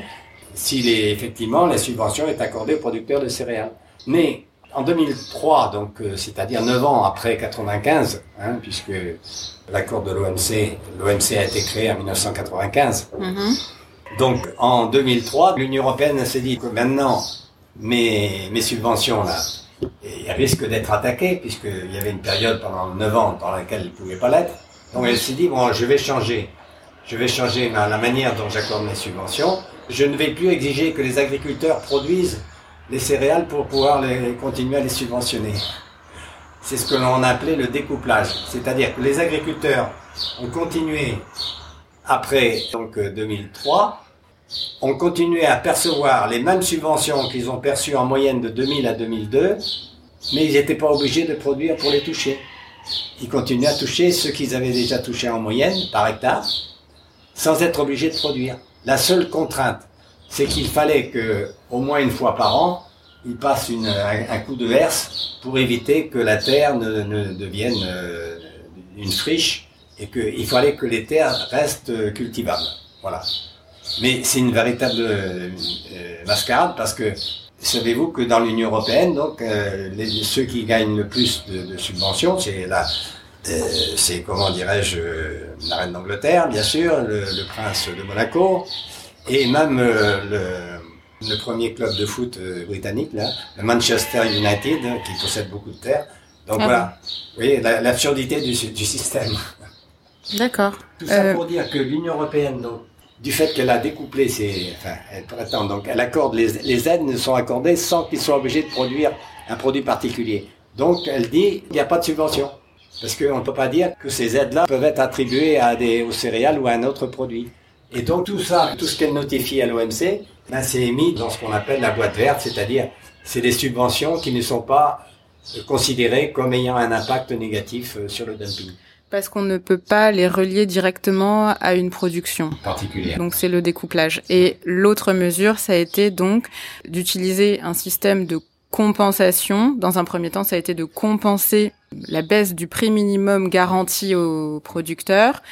si effectivement la subvention est accordée aux producteurs de céréales. Mais en 2003, donc, c'est-à-dire 9 ans après 1995, hein, puisque l'accord de l'OMC a été créé en 1995, donc en 2003, l'Union européenne s'est dit que maintenant, mes subventions là, elles risquent d'être attaquées, puisqu'il y avait une période pendant 9 ans dans laquelle elles ne pouvaient pas l'être. Donc elle s'est dit, bon, je vais changer la manière dont j'accorde mes subventions. Je ne vais plus exiger que les agriculteurs produisent les céréales pour pouvoir continuer à les subventionner. C'est ce que l'on appelait le découplage. C'est-à-dire que les agriculteurs ont continué, après donc 2003, ont continué à percevoir les mêmes subventions qu'ils ont perçues en moyenne de 2000 à 2002, mais ils n'étaient pas obligés de produire pour les toucher. Ils continuaient à toucher ce qu'ils avaient déjà touché en moyenne, par hectare, sans être obligés de produire. La seule contrainte, c'est qu'il fallait qu'au moins une fois par an, ils passent un coup de herse pour éviter que la terre ne devienne une friche et qu'il fallait que les terres restent cultivables. Voilà. Mais c'est une véritable mascarade parce que savez-vous que dans l'Union européenne, donc ceux qui gagnent le plus de subventions, c'est comment dirais-je, la reine d'Angleterre, bien sûr, le prince de Monaco, et même le premier club de foot britannique, là, le Manchester United, qui possède beaucoup de terres. Donc voilà, vous voyez l'absurdité du système. D'accord. Tout ça pour dire que l'Union européenne, donc, du fait qu'elle a découplé elle prétend, donc elle accorde, les aides ne sont accordées sans qu'ils soient obligés de produire un produit particulier. Donc elle dit, il n'y a pas de subvention. Parce qu'on ne peut pas dire que ces aides-là peuvent être attribuées aux céréales ou à un autre produit. Et donc tout ça, tout ce qu'elle notifie à l'OMC, ben, c'est émis dans ce qu'on appelle la boîte verte, c'est-à-dire, c'est des subventions qui ne sont pas considérées comme ayant un impact négatif sur le dumping. Parce qu'on ne peut pas les relier directement à une production particulière. Donc c'est le découplage. Et l'autre mesure, ça a été donc d'utiliser un système de compensation. Dans un premier temps, ça a été de compenser la baisse du prix minimum garanti aux producteurs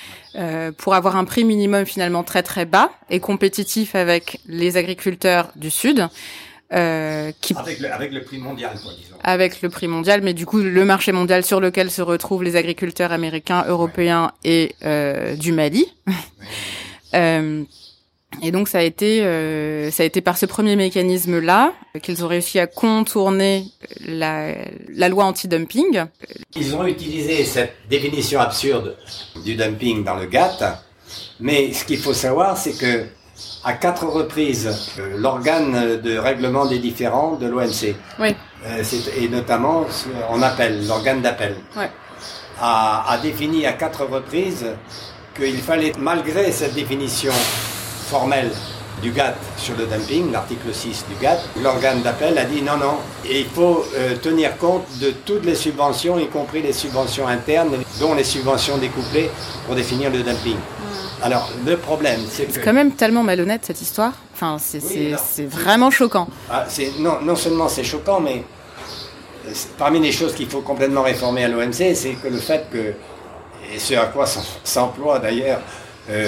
pour avoir un prix minimum finalement très très bas et compétitif avec les agriculteurs du Sud. Avec le prix mondial, quoi, disons. Avec le prix mondial, mais du coup, le marché mondial sur lequel se retrouvent les agriculteurs américains, européens et du Mali. Ouais. Et donc, ça a été par ce premier mécanisme-là qu'ils ont réussi à contourner la loi anti-dumping. Ils ont utilisé cette définition absurde du dumping dans le GATT, mais ce qu'il faut savoir, c'est que à 4 reprises l'organe de règlement des différends de l'OMC. Oui. Et notamment, on appelle, l'organe d'appel, ouais, a défini à 4 reprises qu'il fallait, malgré cette définition formelle du GATT sur le dumping, l'article 6 du GATT, l'organe d'appel a dit non, il faut tenir compte de toutes les subventions, y compris les subventions internes, dont les subventions découplées pour définir le dumping. Alors, le problème, c'est que... C'est quand même tellement malhonnête, cette histoire. Enfin, c'est vraiment choquant. Ah, non seulement c'est choquant, mais parmi les choses qu'il faut complètement réformer à l'OMC, c'est que le fait que, et ce à quoi s'emploie d'ailleurs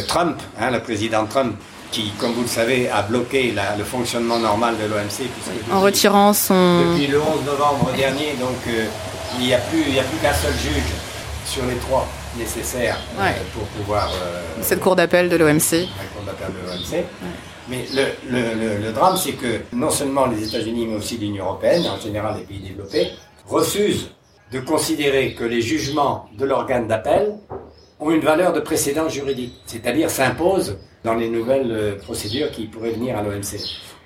Trump, le président Trump, qui, comme vous le savez, a bloqué le fonctionnement normal de l'OMC. En retirant son... Depuis le 11 novembre dernier, donc, il n'y a plus qu'un seul juge sur les 3 nécessaires, ouais, pour pouvoir... cette cour d'appel de l'OMC. La cour d'appel de l'OMC. Ouais. Mais le drame, c'est que non seulement les États-Unis, mais aussi l'Union européenne, en général les pays développés, refusent de considérer que les jugements de l'organe d'appel ont une valeur de précédent juridique, c'est-à-dire s'imposent dans les nouvelles procédures qui pourraient venir à l'OMC.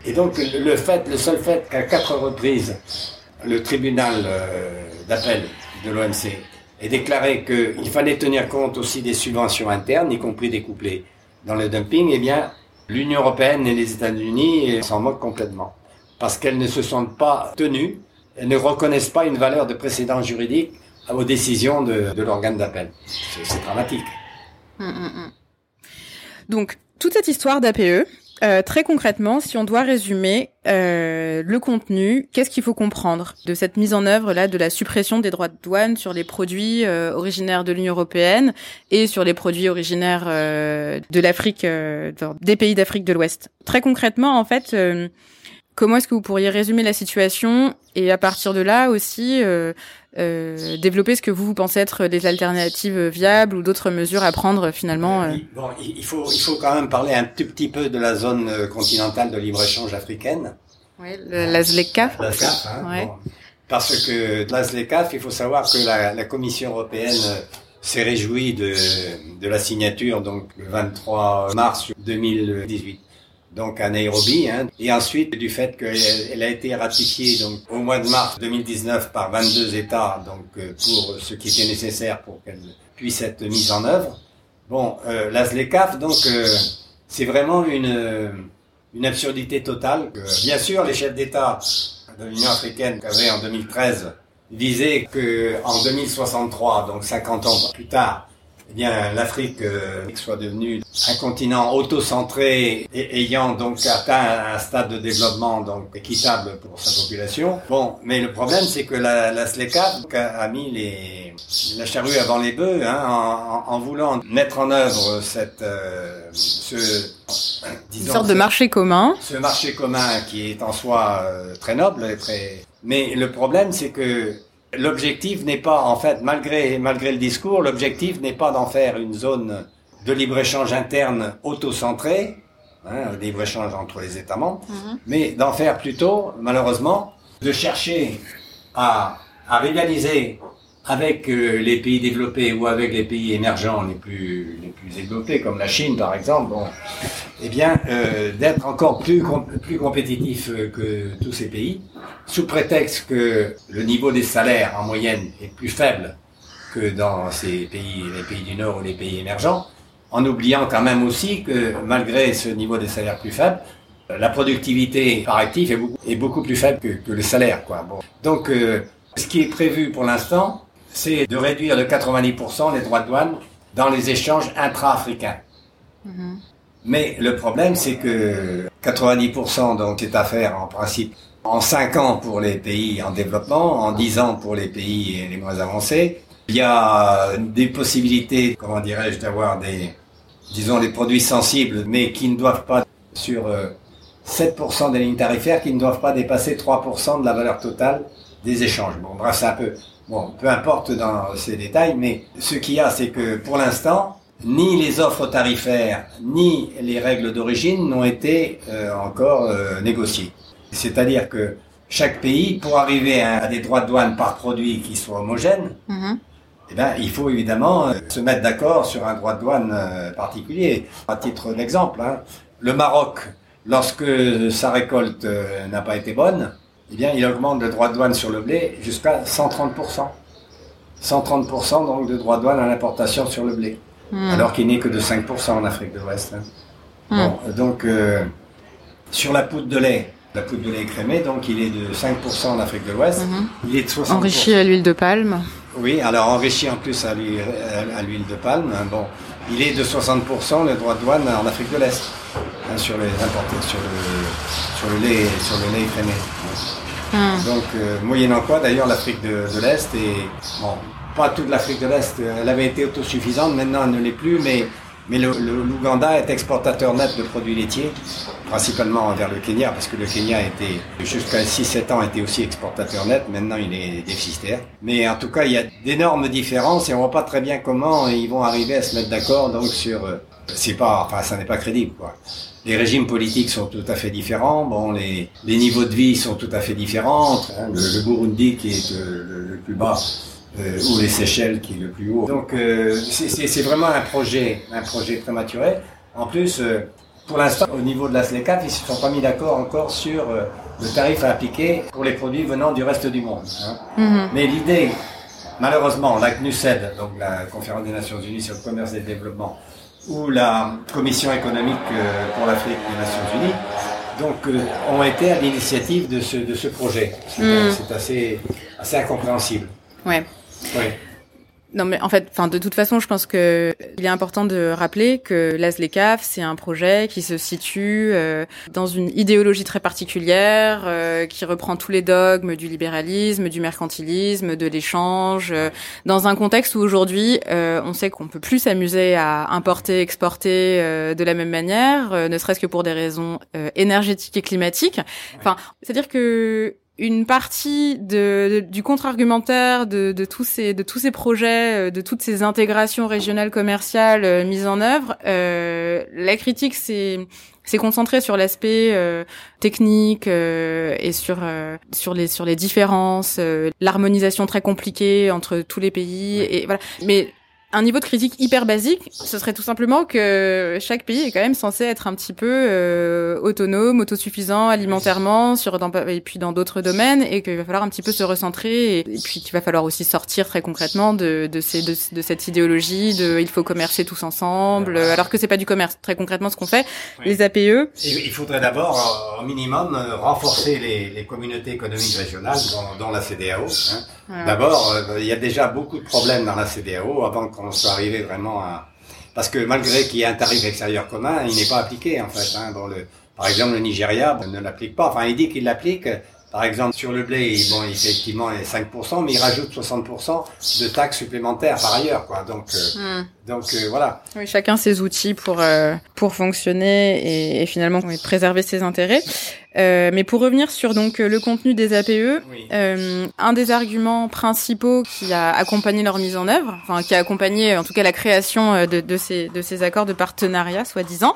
Et donc le seul fait qu'à 4 reprises, le tribunal d'appel de l'OMC et déclarer qu'il fallait tenir compte aussi des subventions internes, y compris découplées dans le dumping, eh bien, l'Union européenne et les États-Unis s'en moquent complètement. Parce qu'elles ne se sentent pas tenues, elles ne reconnaissent pas une valeur de précédent juridique aux décisions de l'organe d'appel. C'est dramatique. Donc, toute cette histoire d'APE, très concrètement, si on doit résumer le contenu, qu'est-ce qu'il faut comprendre de cette mise en œuvre là de la suppression des droits de douane sur les produits originaires de l'Union européenne et sur les produits originaires de l'Afrique, des pays d'Afrique de l'Ouest. Très concrètement, en fait, comment est-ce que vous pourriez résumer la situation et à partir de là aussi développer ce que vous pensez être des alternatives viables ou d'autres mesures à prendre finalement Bon, il faut quand même parler un tout petit peu de la zone continentale de libre-échange africaine. Oui, la ZLECAF. La ZLECAF, hein, ouais. Bon. Parce que la ZLECAF, il faut savoir que la Commission européenne s'est réjouie de la signature donc le 23 mars 2018. Donc à Nairobi, hein, et ensuite du fait qu'elle a été ratifiée donc au mois de mars 2019 par 22 États, donc pour ce qui était nécessaire pour qu'elle puisse être mise en œuvre. Bon, la ZLECAF, donc c'est vraiment une absurdité totale. Bien sûr, les chefs d'État de l'Union africaine avaient en 2013 visé que en 2063, donc 50 ans plus tard, eh bien, l'Afrique soit devenue un continent autocentré et ayant donc atteint un stade de développement donc équitable pour sa population. Bon, mais le problème c'est que la ZLECAF a mis la charrue avant les bœufs, hein, en voulant mettre en œuvre une sorte de marché commun. Ce marché commun qui est en soi très noble, mais le problème c'est que l'objectif n'est pas, en fait, malgré le discours, l'objectif n'est pas d'en faire une zone de libre-échange interne autocentrée, hein, libre-échange entre les États membres, mais d'en faire plutôt, malheureusement, de chercher à rivaliser avec les pays développés ou avec les pays émergents les plus développés, comme la Chine par exemple, bon, eh bien, d'être encore plus compétitif que tous ces pays, sous prétexte que le niveau des salaires en moyenne est plus faible que dans ces pays, les pays du Nord ou les pays émergents, en oubliant quand même aussi que malgré ce niveau des salaires plus faible, la productivité par actif est beaucoup plus faible que le salaire, quoi. Bon. Donc, ce qui est prévu pour l'instant, c'est de réduire de 90% les droits de douane dans les échanges intra-africains. Mmh. Mais le problème, c'est que 90%, donc, c'est à faire en principe en 5 ans pour les pays en développement, en 10 ans pour les pays les moins avancés. Il y a des possibilités, comment dirais-je, d'avoir les produits sensibles, mais qui ne doivent pas, sur 7% des lignes tarifaires, qui ne doivent pas dépasser 3% de la valeur totale des échanges. Bon, bref, c'est un peu... Bon, peu importe dans ces détails, mais ce qu'il y a, c'est que pour l'instant, ni les offres tarifaires, ni les règles d'origine n'ont été encore négociées. C'est-à-dire que chaque pays, pour arriver à des droits de douane par produit qui soient homogènes, eh ben, il faut évidemment se mettre d'accord sur un droit de douane particulier. À titre d'exemple, hein, le Maroc, lorsque sa récolte n'a pas été bonne, eh bien, il augmente le droit de douane sur le blé jusqu'à 130%. 130% donc de droit de douane à l'importation sur le blé, alors qu'il n'est que de 5% en Afrique de l'Ouest. Hein. Bon, donc, sur la poudre de lait, la poudre de lait écrémée, donc il est de 5% en Afrique de l'Ouest, il est de 60%. Enrichi à l'huile de palme. Oui, alors enrichi en plus à l'huile de palme, hein, bon, il est de 60% le droit de douane en Afrique de l'Est, hein, sur les importés, sur le lait écrémé. Donc, moyennant quoi, d'ailleurs, l'Afrique de l'Est, et bon, pas toute l'Afrique de l'Est, elle avait été autosuffisante, maintenant elle ne l'est plus, mais l'Ouganda est exportateur net de produits laitiers, principalement vers le Kenya, parce que le Kenya était, jusqu'à 6-7 ans, était aussi exportateur net, maintenant il est déficitaire. Mais en tout cas, il y a d'énormes différences, et on voit pas très bien comment ils vont arriver à se mettre d'accord, donc sur, c'est pas, enfin, ça n'est pas crédible, quoi. Les régimes politiques sont tout à fait différents, bon, les niveaux de vie sont tout à fait différents, hein, le Burundi qui est le plus bas, ou les Seychelles qui est le plus haut. Donc c'est vraiment un projet prématuré. En plus, pour l'instant, au niveau de la ZLECAF, ils ne se sont pas mis d'accord encore sur le tarif à appliquer pour les produits venant du reste du monde. Hein. Mais l'idée, malheureusement, la CNUCED, donc la Conférence des Nations Unies sur le commerce et le développement, ou la Commission économique pour l'Afrique des Nations Unies, donc ont été à l'initiative de ce projet. C'est assez incompréhensible. Ouais. Ouais. Non mais en fait, de toute façon, je pense que il est important de rappeler que ZLECAF, c'est un projet qui se situe dans une idéologie très particulière, qui reprend tous les dogmes du libéralisme, du mercantilisme, de l'échange, dans un contexte où aujourd'hui, on sait qu'on peut plus s'amuser à importer, exporter de la même manière, ne serait-ce que pour des raisons énergétiques et climatiques. Enfin, c'est-à-dire que une partie du contre-argumentaire de tous ces projets, de toutes ces intégrations régionales commerciales mises en œuvre, la critique s'est concentrée sur l'aspect technique et sur les différences, l'harmonisation très compliquée entre tous les pays, et voilà. Mais un niveau de critique hyper basique, ce serait tout simplement que chaque pays est quand même censé être un petit peu autonome, autosuffisant alimentairement, et puis dans d'autres domaines, et qu'il va falloir un petit peu se recentrer, et puis qu'il va falloir aussi sortir très concrètement de cette idéologie de « il faut commercer tous ensemble », alors que c'est pas du commerce, très concrètement ce qu'on fait, les APE. Il faudrait d'abord, au minimum, renforcer les communautés économiques régionales dans la CEDEAO. Hein. D'abord, il y a déjà beaucoup de problèmes dans la CEDEAO avant qu'on soit arrivé vraiment à... Parce que malgré qu'il y ait un tarif extérieur commun, il n'est pas appliqué en fait. Hein. Bon, par exemple, le Nigeria ne l'applique pas. Enfin, il dit qu'il l'applique. Par exemple, sur le blé, bon, effectivement, il est 5%, mais il rajoute 60% de taxes supplémentaires par ailleurs, quoi. Donc, voilà. Oui, chacun ses outils pour fonctionner et finalement préserver ses intérêts. Mais pour revenir sur donc le contenu des APE, un des arguments principaux qui a accompagné leur mise en œuvre, enfin qui a accompagné en tout cas la création de ces accords de partenariat soi-disant,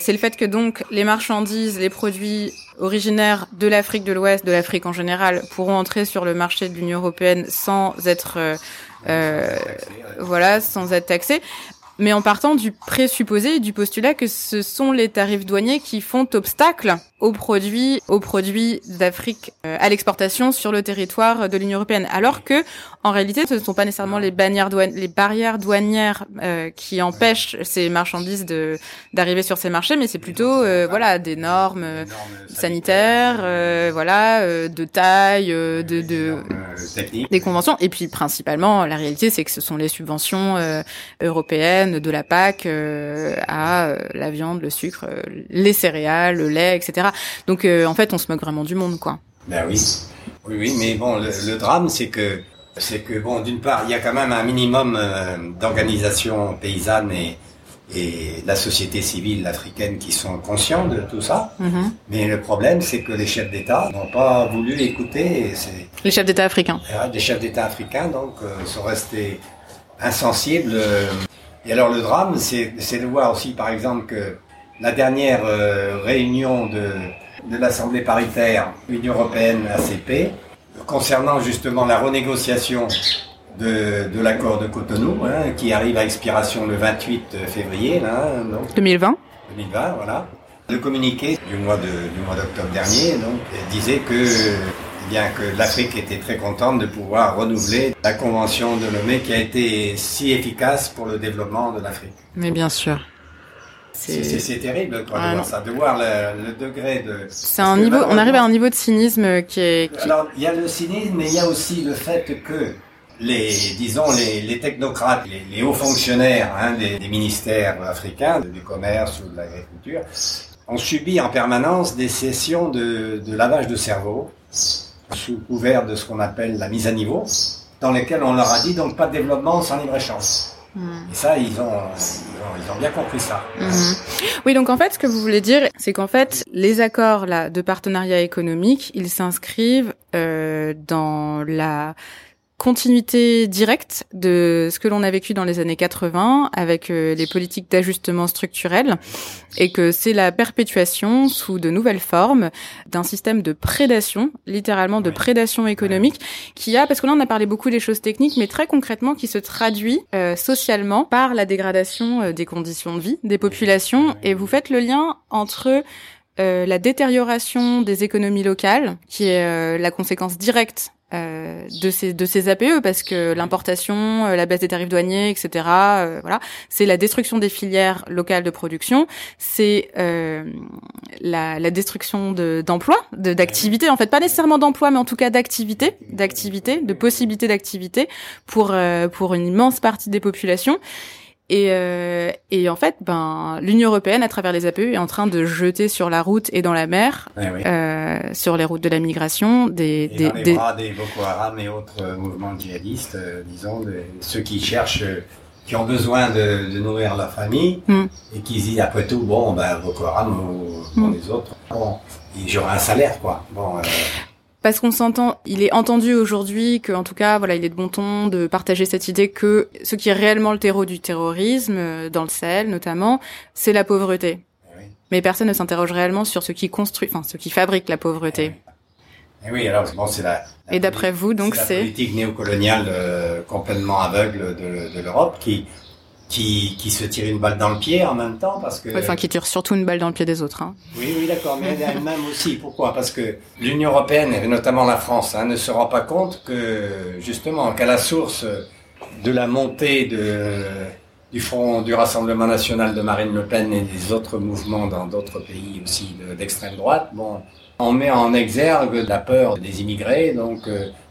c'est le fait que donc les marchandises, les produits originaires de l'Afrique de l'Ouest, de l'Afrique en général, pourront entrer sur le marché de l'Union européenne sans être taxés. Mais en partant du présupposé, du postulat que ce sont les tarifs douaniers qui font obstacle aux produits d'Afrique, à l'exportation sur le territoire de l'Union européenne. Alors que, en réalité, ce ne sont pas nécessairement les barrières douanières qui empêchent ces marchandises d'arriver sur ces marchés, mais c'est plutôt des normes sanitaires, de taille, des conventions. Et puis principalement, la réalité, c'est que ce sont les subventions européennes, de la PAC à la viande, le sucre, les céréales, le lait, etc. Donc, en fait, on se moque vraiment du monde, quoi. Ben oui, mais bon, le drame, c'est que bon, d'une part, il y a quand même un minimum d'organisations paysannes et la société civile africaine qui sont conscients de tout ça. Mais le problème, c'est que les chefs d'État n'ont pas voulu écouter. Les chefs d'État africains. Les chefs d'État africains, donc, sont restés insensibles. Et alors le drame, c'est de voir aussi, par exemple, que la dernière réunion de l'Assemblée paritaire Union européenne ACP, concernant justement la renégociation de l'accord de Cotonou, hein, qui arrive à expiration le 28 février, là, donc, 2020, voilà. Le communiqué du mois d'octobre dernier donc, disait que, bien que l'Afrique était très contente de pouvoir renouveler la convention de Lomé qui a été si efficace pour le développement de l'Afrique. Mais bien sûr. C'est terrible quoi, de voir ça, de voir le degré de... C'est un niveau, on arrive à un niveau de cynisme qui est... Alors, il y a le cynisme, mais il y a aussi le fait que les technocrates, les hauts fonctionnaires des ministères africains, du commerce ou de l'agriculture, ont subi en permanence des sessions de lavage de cerveau, sous couvert de ce qu'on appelle la mise à niveau, dans lesquelles on leur a dit donc pas de développement sans libre-échange. Et ça, ils ont bien compris ça. Oui, donc en fait, ce que vous voulez dire, c'est qu'en fait, les accords là de partenariat économique, ils s'inscrivent dans la continuité directe de ce que l'on a vécu dans les années 80 avec les politiques d'ajustement structurel, et que c'est la perpétuation sous de nouvelles formes d'un système de prédation, littéralement de prédation économique, qui a, parce que là on a parlé beaucoup des choses techniques, mais très concrètement qui se traduit socialement par la dégradation des conditions de vie des populations. Et vous faites le lien entre la détérioration des économies locales, qui est la conséquence directe de ces APE, parce que l'importation, la baisse des tarifs douaniers, etc., voilà, c'est la destruction des filières locales de production, c'est la destruction d'activités, en fait, pas nécessairement d'emplois, mais en tout cas d'activités, de possibilités d'activités pour une immense partie des populations. Et en fait, l'Union européenne, à travers les APE, est en train de jeter sur la route et dans la mer, sur les routes de la migration, dans les bras des Boko Haram et autres mouvements djihadistes, ceux qui cherchent, qui ont besoin de nourrir leur famille, et qui disent après tout, Boko Haram ou les autres, j'aurai un salaire, quoi. Parce qu'on s'entend, il est entendu aujourd'hui que, en tout cas, voilà, il est de bon ton de partager cette idée que ce qui est réellement le terreau du terrorisme, dans le Sahel notamment, c'est la pauvreté. Oui. Mais personne ne s'interroge réellement sur ce qui fabrique la pauvreté. Et oui, alors c'est la d'après vous, donc c'est la politique néocoloniale complètement aveugle de l'Europe qui se tire une balle dans le pied en même temps, parce que... Oui, qui tire surtout une balle dans le pied des autres. Oui, d'accord, mais elle-même aussi. Pourquoi ? Parce que l'Union européenne, et notamment la France, ne se rend pas compte que, justement, qu'à la source de la montée du Front du Rassemblement National de Marine Le Pen et des autres mouvements dans d'autres pays aussi d'extrême droite, on met en exergue la peur des immigrés, donc...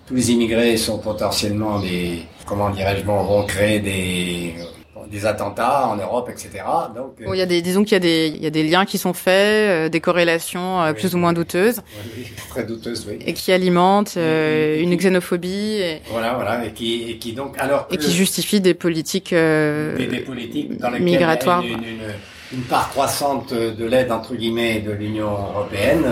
tous les immigrés sont potentiellement vont créer des attentats en Europe, etc. Donc, il y a des liens qui sont faits, des corrélations plus ou moins douteuses. Oui, très douteuses, oui. Et qui alimentent une xénophobie. Voilà, et qui donc alors que, et qui justifie des politiques des politiques dans lesquelles migratoires. Une part croissante de l'aide entre guillemets de l'Union européenne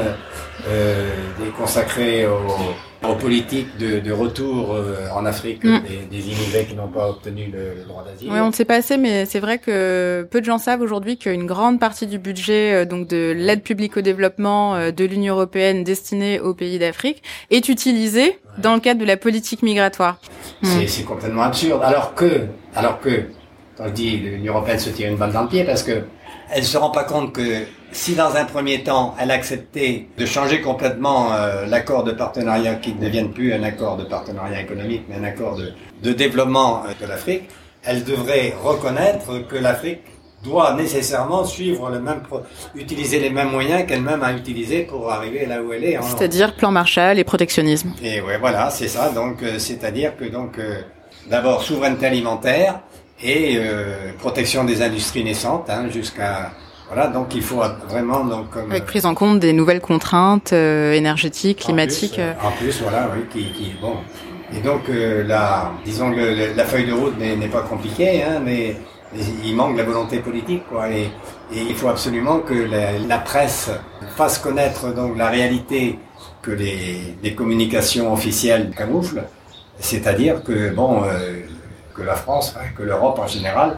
est consacrée aux politiques de retour en Afrique des immigrés qui n'ont pas obtenu le droit d'asile. Oui, on ne sait pas assez, mais c'est vrai que peu de gens savent aujourd'hui qu'une grande partie du budget donc de l'aide publique au développement de l'Union européenne destinée aux pays d'Afrique est utilisée dans le cadre de la politique migratoire. C'est complètement absurde. Alors que quand je dis l'Union européenne se tire une balle dans le pied, parce que elle se rend pas compte que si dans un premier temps elle acceptait de changer complètement l'accord de partenariat qui ne devienne plus un accord de partenariat économique mais un accord de développement de l'Afrique, elle devrait reconnaître que l'Afrique doit nécessairement suivre utiliser les mêmes moyens qu'elle-même a utilisés pour arriver là où elle est. C'est-à-dire plan Marshall et protectionnisme. Et ouais, voilà, c'est ça. Donc c'est-à-dire que d'abord souveraineté alimentaire et protection des industries naissantes jusqu'à donc il faut vraiment avec prise en compte des nouvelles contraintes énergétiques, climatiques en plus, et donc la feuille de route n'est pas compliquée mais il manque la volonté politique et il faut absolument que la presse fasse connaître donc la réalité que les communications officielles camouflent, c'est-à-dire que que la France, que l'Europe en général,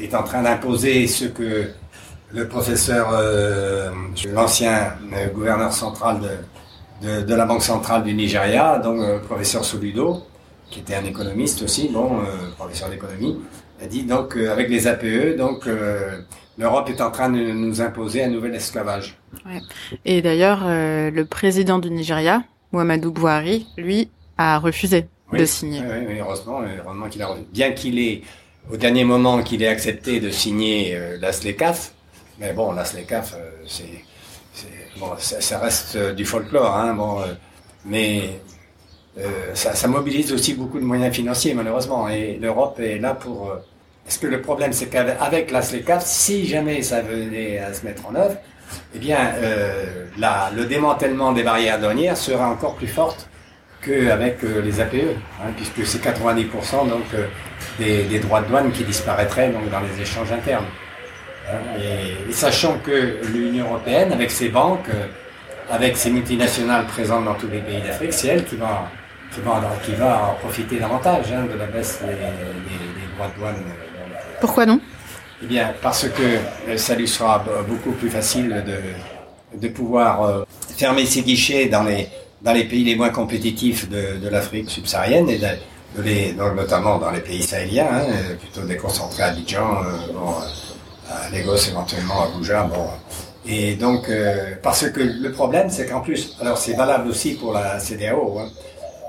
est en train d'imposer ce que le professeur, l'ancien gouverneur central de la Banque centrale du Nigeria, donc le professeur Soludo, qui était un économiste aussi, professeur d'économie, a dit donc avec les APE, l'Europe est en train de nous imposer un nouvel esclavage. Ouais. Et d'ailleurs, le président du Nigeria, Mouhamadou Bouhari, lui, a refusé de signer. Oui, heureusement qu'il a refusé. Bien qu'il ait, au dernier moment, qu'il ait accepté de signer la ZLECAF, mais bon, la ZLECAF, ça reste du folklore, hein, ça mobilise aussi beaucoup de moyens financiers, malheureusement, et l'Europe est là pour... Parce que le problème, c'est qu'avec la ZLECAF, si jamais ça venait à se mettre en œuvre, eh bien, le démantèlement des barrières douanières sera encore plus forte qu'avec les APE, hein, puisque c'est 90% donc, des droits de douane qui disparaîtraient donc, dans les échanges internes. Et sachant que l'Union européenne, avec ses banques, avec ses multinationales présentes dans tous les pays d'Afrique, c'est elle qui va en profiter davantage de la baisse des droits de douane. Pourquoi non ? Eh bien, parce que ça lui sera beaucoup plus facile de pouvoir fermer ses guichets dans les pays les moins compétitifs de l'Afrique subsaharienne, et notamment dans les pays sahéliens, hein, plutôt déconcentrés à Abidjan, à Lagos, éventuellement à Abuja. Bon. Et donc, parce que le problème, c'est qu'en plus, alors c'est valable aussi pour la CEDEAO, hein,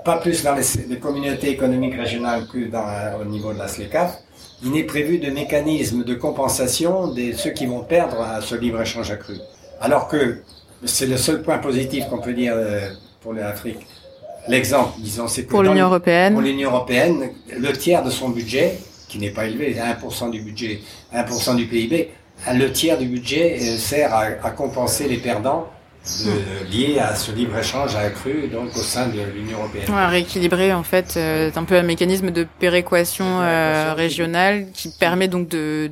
pas plus dans les communautés économiques régionales que au niveau de la ZLECAF, il n'est prévu de mécanisme de compensation de ceux qui vont perdre à ce libre-échange accru. Alors que c'est le seul point positif qu'on peut dire pour l'Afrique. L'exemple, disons, c'est que pour l'Union européenne. Pour l'Union européenne, le tiers de son budget, qui n'est pas élevé, 1% du budget, 1% du PIB, le tiers du budget sert à compenser les perdants liés à ce libre-échange accru donc, au sein de l'Union européenne. Ouais, rééquilibrer, en fait, c'est un peu un mécanisme de péréquation régionale qui permet donc de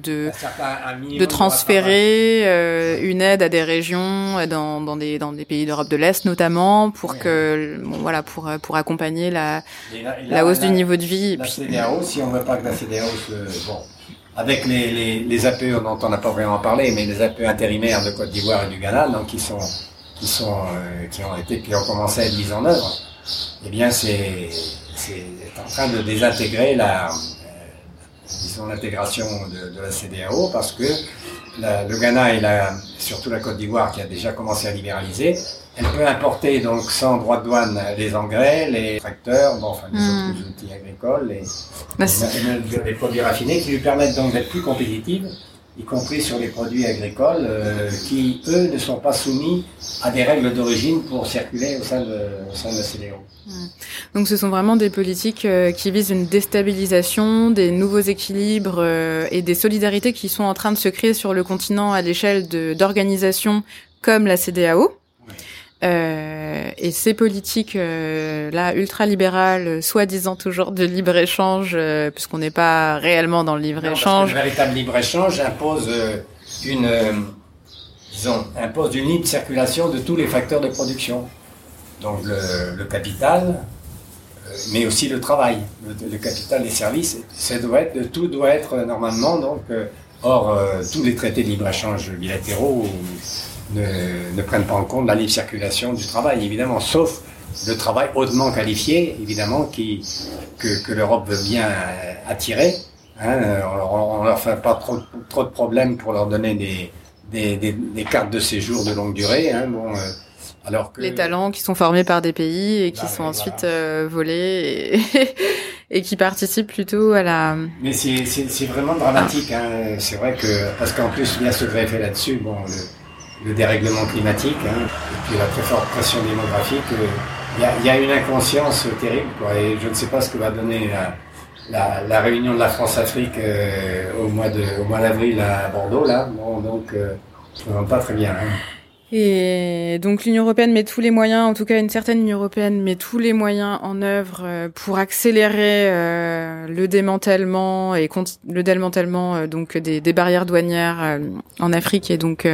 transférer une aide à des régions dans des pays d'Europe de l'Est notamment pour accompagner la hausse du niveau de vie. La CEDEAO, si on ne veut pas que la CEDEAO avec les APE dont on n'a pas vraiment parlé, mais les APE intérimaires de Côte d'Ivoire et du Ghana, donc qui ont commencé à être mises en œuvre, eh bien c'est en train de désintégrer l'intégration de la CEDEAO, parce que le Ghana et surtout la Côte d'Ivoire, qui a déjà commencé à libéraliser, elle peut importer donc sans droit de douane les engrais, les tracteurs, les autres outils agricoles, les produits raffinés qui lui permettent donc d'être plus compétitive, y compris sur les produits agricoles qui, eux, ne sont pas soumis à des règles d'origine pour circuler au sein de la CEDEAO. Donc ce sont vraiment des politiques qui visent une déstabilisation, des nouveaux équilibres et des solidarités qui sont en train de se créer sur le continent à l'échelle d'organisations comme la CEDEAO. Oui. Et ces politiques là ultra-libérales, soi-disant toujours de libre-échange, puisqu'on n'est pas réellement dans le libre-échange. Le véritable libre-échange impose une libre circulation de tous les facteurs de production. Donc le capital, mais aussi le travail, le capital, les services, tout doit être normalement. Donc, tous les traités de libre-échange bilatéraux ne prennent pas en compte la libre circulation du travail, évidemment, sauf le travail hautement qualifié, évidemment, que l'Europe veut bien attirer. Hein, on leur fait pas trop de problèmes pour leur donner des cartes de séjour de longue durée. Hein, alors que les talents qui sont formés par des pays et qui sont ensuite volés et qui participent plutôt à la... Mais c'est vraiment dramatique. Hein, c'est vrai que... Parce qu'en plus, il y a ce greffé là-dessus. Bon, le dérèglement climatique, hein, et puis la très forte pression démographique, il y a une inconscience terrible, quoi, et je ne sais pas ce que va donner la réunion de la France-Afrique au mois d'avril à Bordeaux, là. Bon, donc, ça ne va pas très bien. Hein. Et donc l'Union européenne met tous les moyens, en tout cas une certaine Union européenne met tous les moyens en œuvre pour accélérer le démantèlement et donc des barrières douanières en Afrique, et donc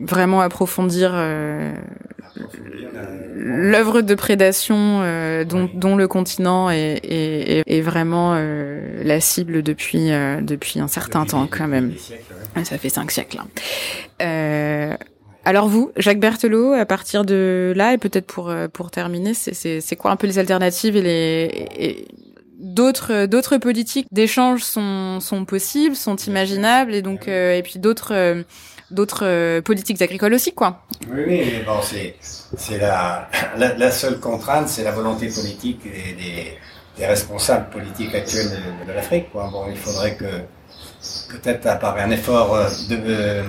vraiment approfondir l'œuvre de prédation dont le continent est vraiment la cible depuis un certain temps quand même. Ça fait 5 siècles. Alors vous, Jacques Berthelot, à partir de là, et peut-être pour terminer, c'est quoi un peu les alternatives et d'autres politiques d'échange sont possibles, sont imaginables, et donc et puis d'autres politiques agricoles aussi, quoi. Oui, mais bon, c'est la seule contrainte, c'est la volonté politique des responsables politiques actuels de l'Afrique, quoi. Bon, il faudrait que peut-être apparaît un effort de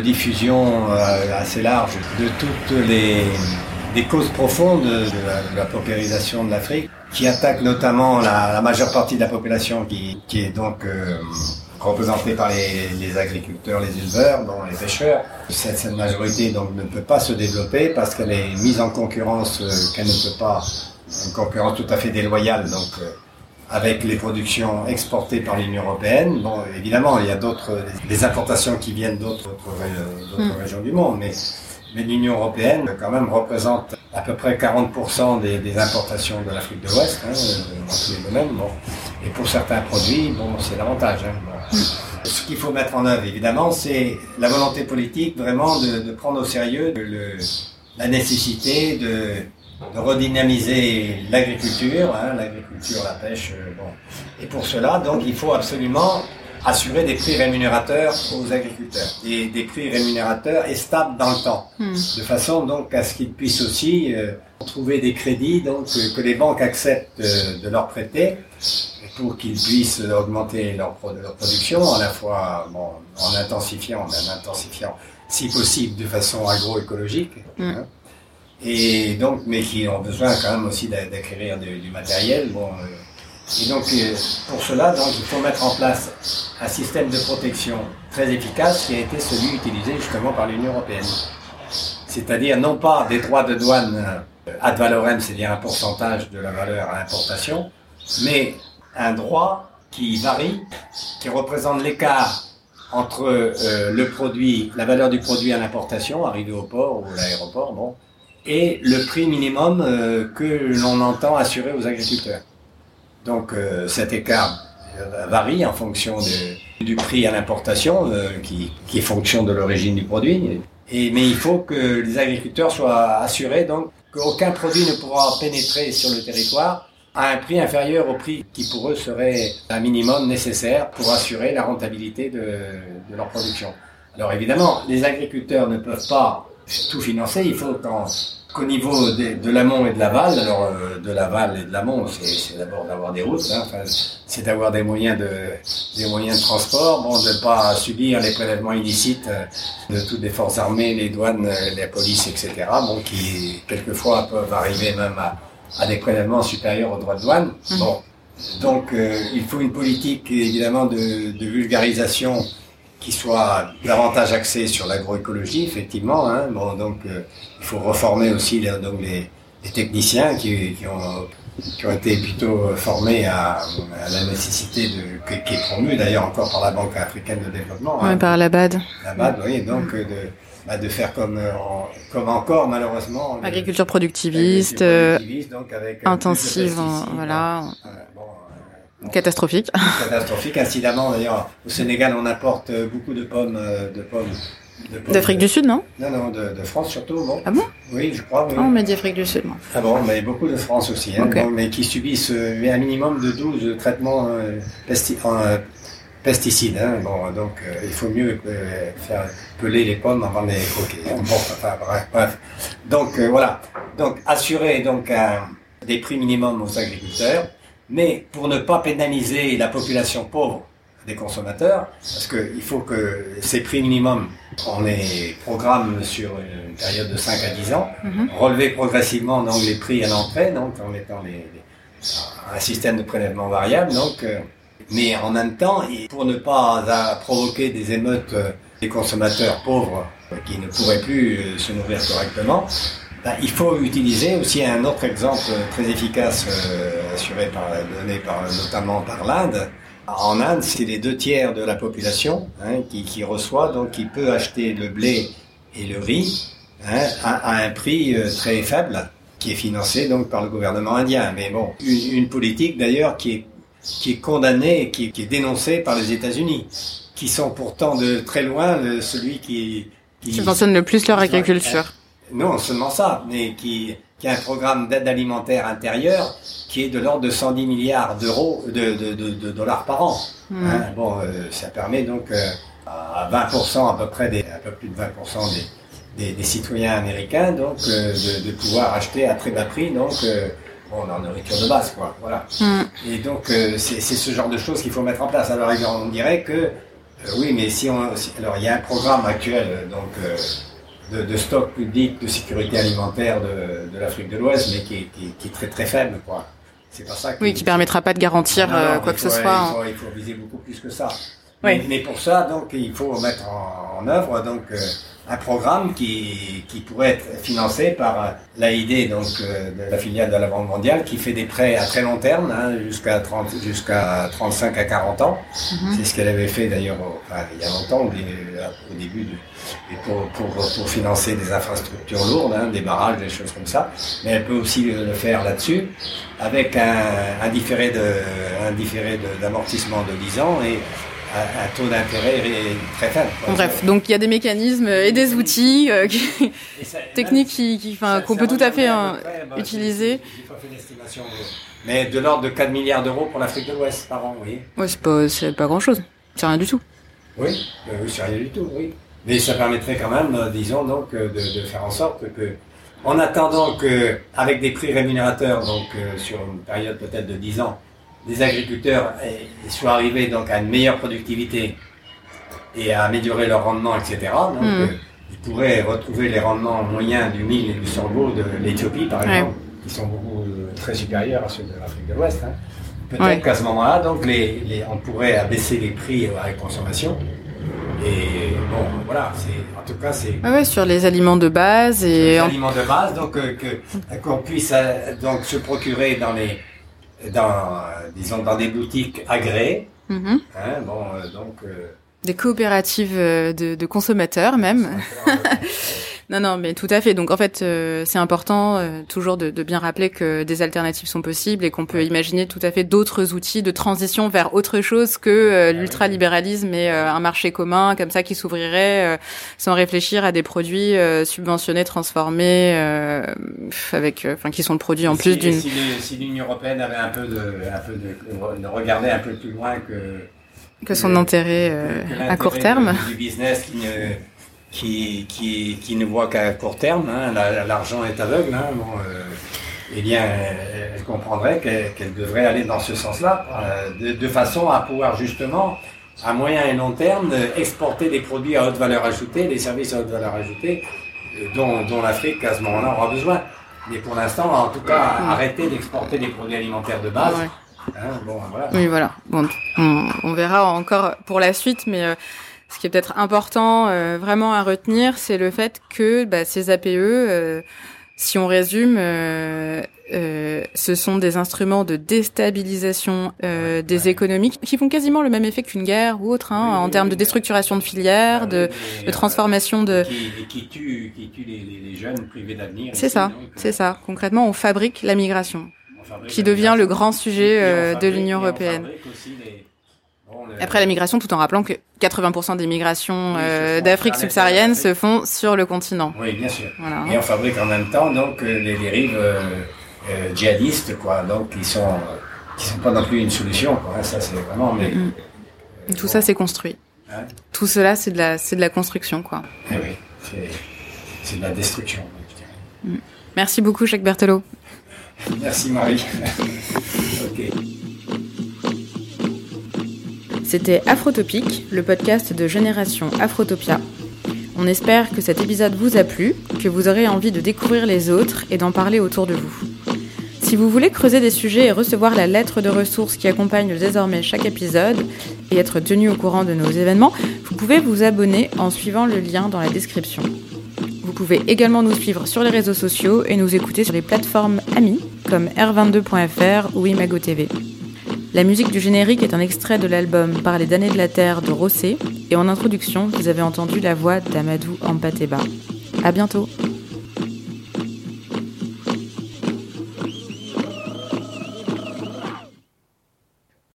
diffusion assez large de toutes les causes profondes de la paupérisation de l'Afrique, qui attaque notamment la majeure partie de la population qui est donc représentée par les agriculteurs, les éleveurs, bon, les pêcheurs. Cette majorité donc ne peut pas se développer parce qu'elle est mise en concurrence, qu'elle ne peut pas, une concurrence tout à fait déloyale, donc avec les productions exportées par l'Union européenne. Bon, évidemment, il y a des importations qui viennent d'autres régions du monde, mais l'Union européenne quand même représente à peu près 40% des importations de l'Afrique de l'Ouest, hein, dans tous les domaines. Bon. Et pour certains produits, bon, c'est l'avantage. Hein, bon. Ce qu'il faut mettre en œuvre, évidemment, c'est la volonté politique vraiment de prendre au sérieux la nécessité de redynamiser l'agriculture, la pêche, bon. Et pour cela, donc, il faut absolument assurer des prix rémunérateurs aux agriculteurs, et des prix rémunérateurs et stables dans le temps, de façon donc à ce qu'ils puissent aussi trouver des crédits donc que les banques acceptent de leur prêter pour qu'ils puissent augmenter leur production, à la fois bon, en intensifiant si possible de façon agroécologique. Hein. Et donc, mais qui ont besoin quand même aussi d'acquérir du matériel. Bon, et donc, pour cela, donc, il faut mettre en place un système de protection très efficace qui a été celui utilisé justement par l'Union européenne. C'est-à-dire non pas des droits de douane ad valorem, c'est-à-dire un pourcentage de la valeur à l'importation, mais un droit qui varie, qui représente l'écart entre le produit, la valeur du produit à l'importation, arrivé au port ou à l'aéroport, bon, et le prix minimum que l'on entend assurer aux agriculteurs. Donc cet écart varie en fonction du prix à l'importation, qui est fonction de l'origine du produit. Mais il faut que les agriculteurs soient assurés donc qu'aucun produit ne pourra pénétrer sur le territoire à un prix inférieur au prix qui pour eux serait un minimum nécessaire pour assurer la rentabilité de leur production. Alors évidemment, les agriculteurs ne peuvent pas tout financer, il faut qu'au niveau de l'amont et de l'aval, alors de l'aval et de l'amont, c'est d'abord d'avoir des routes, hein, c'est d'avoir des moyens de transport, bon, de ne pas subir les prélèvements illicites de toutes les forces armées, les douanes, la police, etc., bon, qui quelquefois peuvent arriver même à des prélèvements supérieurs aux droits de douane. Bon, donc il faut une politique évidemment de vulgarisation qui soit davantage axé sur l'agroécologie, effectivement. Hein. Bon, donc, il faut reformer aussi les techniciens qui ont été plutôt formés à la nécessité qui est promue d'ailleurs encore par la Banque Africaine de Développement. Oui, hein, par la BAD. La BAD, oui, donc de faire comme encore, malheureusement. Agriculture productiviste, donc avec intensive, voilà. Bon, catastrophique. Incidemment, d'ailleurs, au Sénégal, on importe beaucoup de pommes d'Afrique du Sud, non ? Non, de France surtout. Bon. Ah bon ? Oui, je crois. Oui. On m'a dit Afrique du Sud, moi. Ah bon, mais beaucoup de France aussi, hein, okay. Bon, mais qui subissent un minimum de 12 traitements pesticides. Hein. Bon, donc, il faut mieux faire peler les pommes avant de les croquer. Hein. Bon, enfin, bref. Donc, voilà. Donc, assurer des prix minimums aux agriculteurs. Mais pour ne pas pénaliser la population pauvre des consommateurs, parce qu'il faut que ces prix minimums, on les programme sur une période de 5 à 10 ans, relever progressivement donc, les prix à l'entrée, donc en mettant un système de prélèvement variable. Donc, mais en même temps, pour ne pas provoquer des émeutes des consommateurs pauvres qui ne pourraient plus se nourrir correctement, il faut utiliser aussi un autre exemple très efficace donné notamment par l'Inde. En Inde, c'est les 2/3 de la population hein, qui reçoit, donc qui peut acheter le blé et le riz hein, à un prix très faible, qui est financé donc par le gouvernement indien. Mais bon, une politique d'ailleurs qui est condamnée, qui est dénoncée par les États-Unis, qui sont pourtant de très loin celui qui subventionne le plus leur agriculture. Non seulement ça, mais qui qui a un programme d'aide alimentaire intérieure qui est de l'ordre de 110 milliards d'euros, de dollars par an. Mmh. Hein, bon, ça permet donc à 20% à peu près, un peu plus de 20% des citoyens américains, donc de pouvoir acheter à très bas prix, donc en nourriture de base, quoi. Voilà. Et donc c'est ce genre de choses qu'il faut mettre en place. Alors on dirait que oui, mais alors il y a un programme actuel, donc de stock public de sécurité alimentaire de l'Afrique de l'Ouest, mais qui est très très faible, quoi. C'est pas ça. Qui permettra pas de garantir quoi que ce soit. Il faut viser beaucoup plus que ça. Oui. Mais pour ça, donc, il faut mettre en œuvre donc un programme qui pourrait être financé par l'AID, donc de la filiale de la Banque Mondiale, qui fait des prêts à très long terme, hein, jusqu'à 35 à 40 ans. Mm-hmm. C'est ce qu'elle avait fait d'ailleurs il y a longtemps, au début, pour financer des infrastructures lourdes, hein, des barrages, des choses comme ça. Mais elle peut aussi le faire là-dessus, avec un différé d'amortissement de 10 ans et un taux d'intérêt très faible. Bref, donc il y a des mécanismes et des outils techniques qu'on peut tout à fait utiliser. Mais de l'ordre de 4 milliards d'euros pour l'Afrique de l'Ouest par an, vous voyez. Oui, c'est pas grand-chose. C'est rien du tout. Oui, c'est rien du tout, oui. Mais ça permettrait quand même, disons, donc, de faire en sorte que, en attendant que, avec des prix rémunérateurs, donc sur une période peut-être de 10 ans, les agriculteurs soient arrivés donc à une meilleure productivité et à améliorer leur rendement, etc. Donc, ils pourraient retrouver les rendements moyens du mil et du sorgho de l'Éthiopie, par exemple, qui sont beaucoup très supérieurs à ceux de l'Afrique de l'Ouest. Hein. Peut-être qu'à ce moment-là, donc, on pourrait abaisser les prix à la consommation. Et bon, voilà, en tout cas, c'est... Ah ouais, sur les aliments de base et... Sur les aliments de base, donc, qu'on puisse donc se procurer dans des boutiques agréées. Mm-hmm. Hein, bon, donc... Des coopératives de consommateurs, même. Non, mais tout à fait. Donc, en fait, c'est important toujours de bien rappeler que des alternatives sont possibles et qu'on peut imaginer tout à fait d'autres outils de transition vers autre chose que l'ultralibéralisme et un marché commun comme ça qui s'ouvrirait sans réfléchir à des produits subventionnés, transformés, qui sont le produit en plus d'une... Si l'Union européenne avait un peu de regarder un peu plus loin que son intérêt à court terme, du business qui ne voit qu'à court terme, hein, l'argent est aveugle, hein, bon, elle comprendrait qu'elle devrait aller dans ce sens-là, de façon à pouvoir justement, à moyen et long terme, exporter des produits à haute valeur ajoutée, des services à haute valeur ajoutée, dont l'Afrique à ce moment-là aura besoin. Mais pour l'instant, en tout cas, arrêter d'exporter des produits alimentaires de base. Ouais. Hein, bon, voilà. Oui, voilà. Bon, on verra encore pour la suite, mais... Ce qui est peut-être important vraiment à retenir, c'est le fait que ces APE, si on résume, ce sont des instruments de déstabilisation des économies qui font quasiment le même effet qu'une guerre ou autre, en termes de déstructuration de filières, de transformation de... Qui tue les jeunes privés d'avenir. C'est ça. Concrètement, on fabrique la migration, qui devient le grand sujet de l'Union européenne. Après la migration, tout en rappelant que 80% des migrations d'Afrique subsaharienne se font sur le continent. Oui, bien sûr. Voilà. Et on fabrique en même temps donc les dérives djihadistes, quoi. Donc qui sont pas non plus une solution, quoi. Ça c'est vraiment. Mais, tout ça c'est construit. Hein? Tout cela c'est de la construction, quoi. Eh oui, c'est de la destruction. Je dirais. Merci beaucoup, Jacques Berthelot. Merci Marie. Ok. C'était Afrotopique, le podcast de Génération Afrotopia. On espère que cet épisode vous a plu, que vous aurez envie de découvrir les autres et d'en parler autour de vous. Si vous voulez creuser des sujets et recevoir la lettre de ressources qui accompagne désormais chaque épisode et être tenu au courant de nos événements, vous pouvez vous abonner en suivant le lien dans la description. Vous pouvez également nous suivre sur les réseaux sociaux et nous écouter sur les plateformes amies comme r22.fr ou Imago TV. La musique du générique est un extrait de l'album « Par les damnés de la terre » de Rossé, et en introduction, vous avez entendu la voix d'Amadou Ampateba. À bientôt.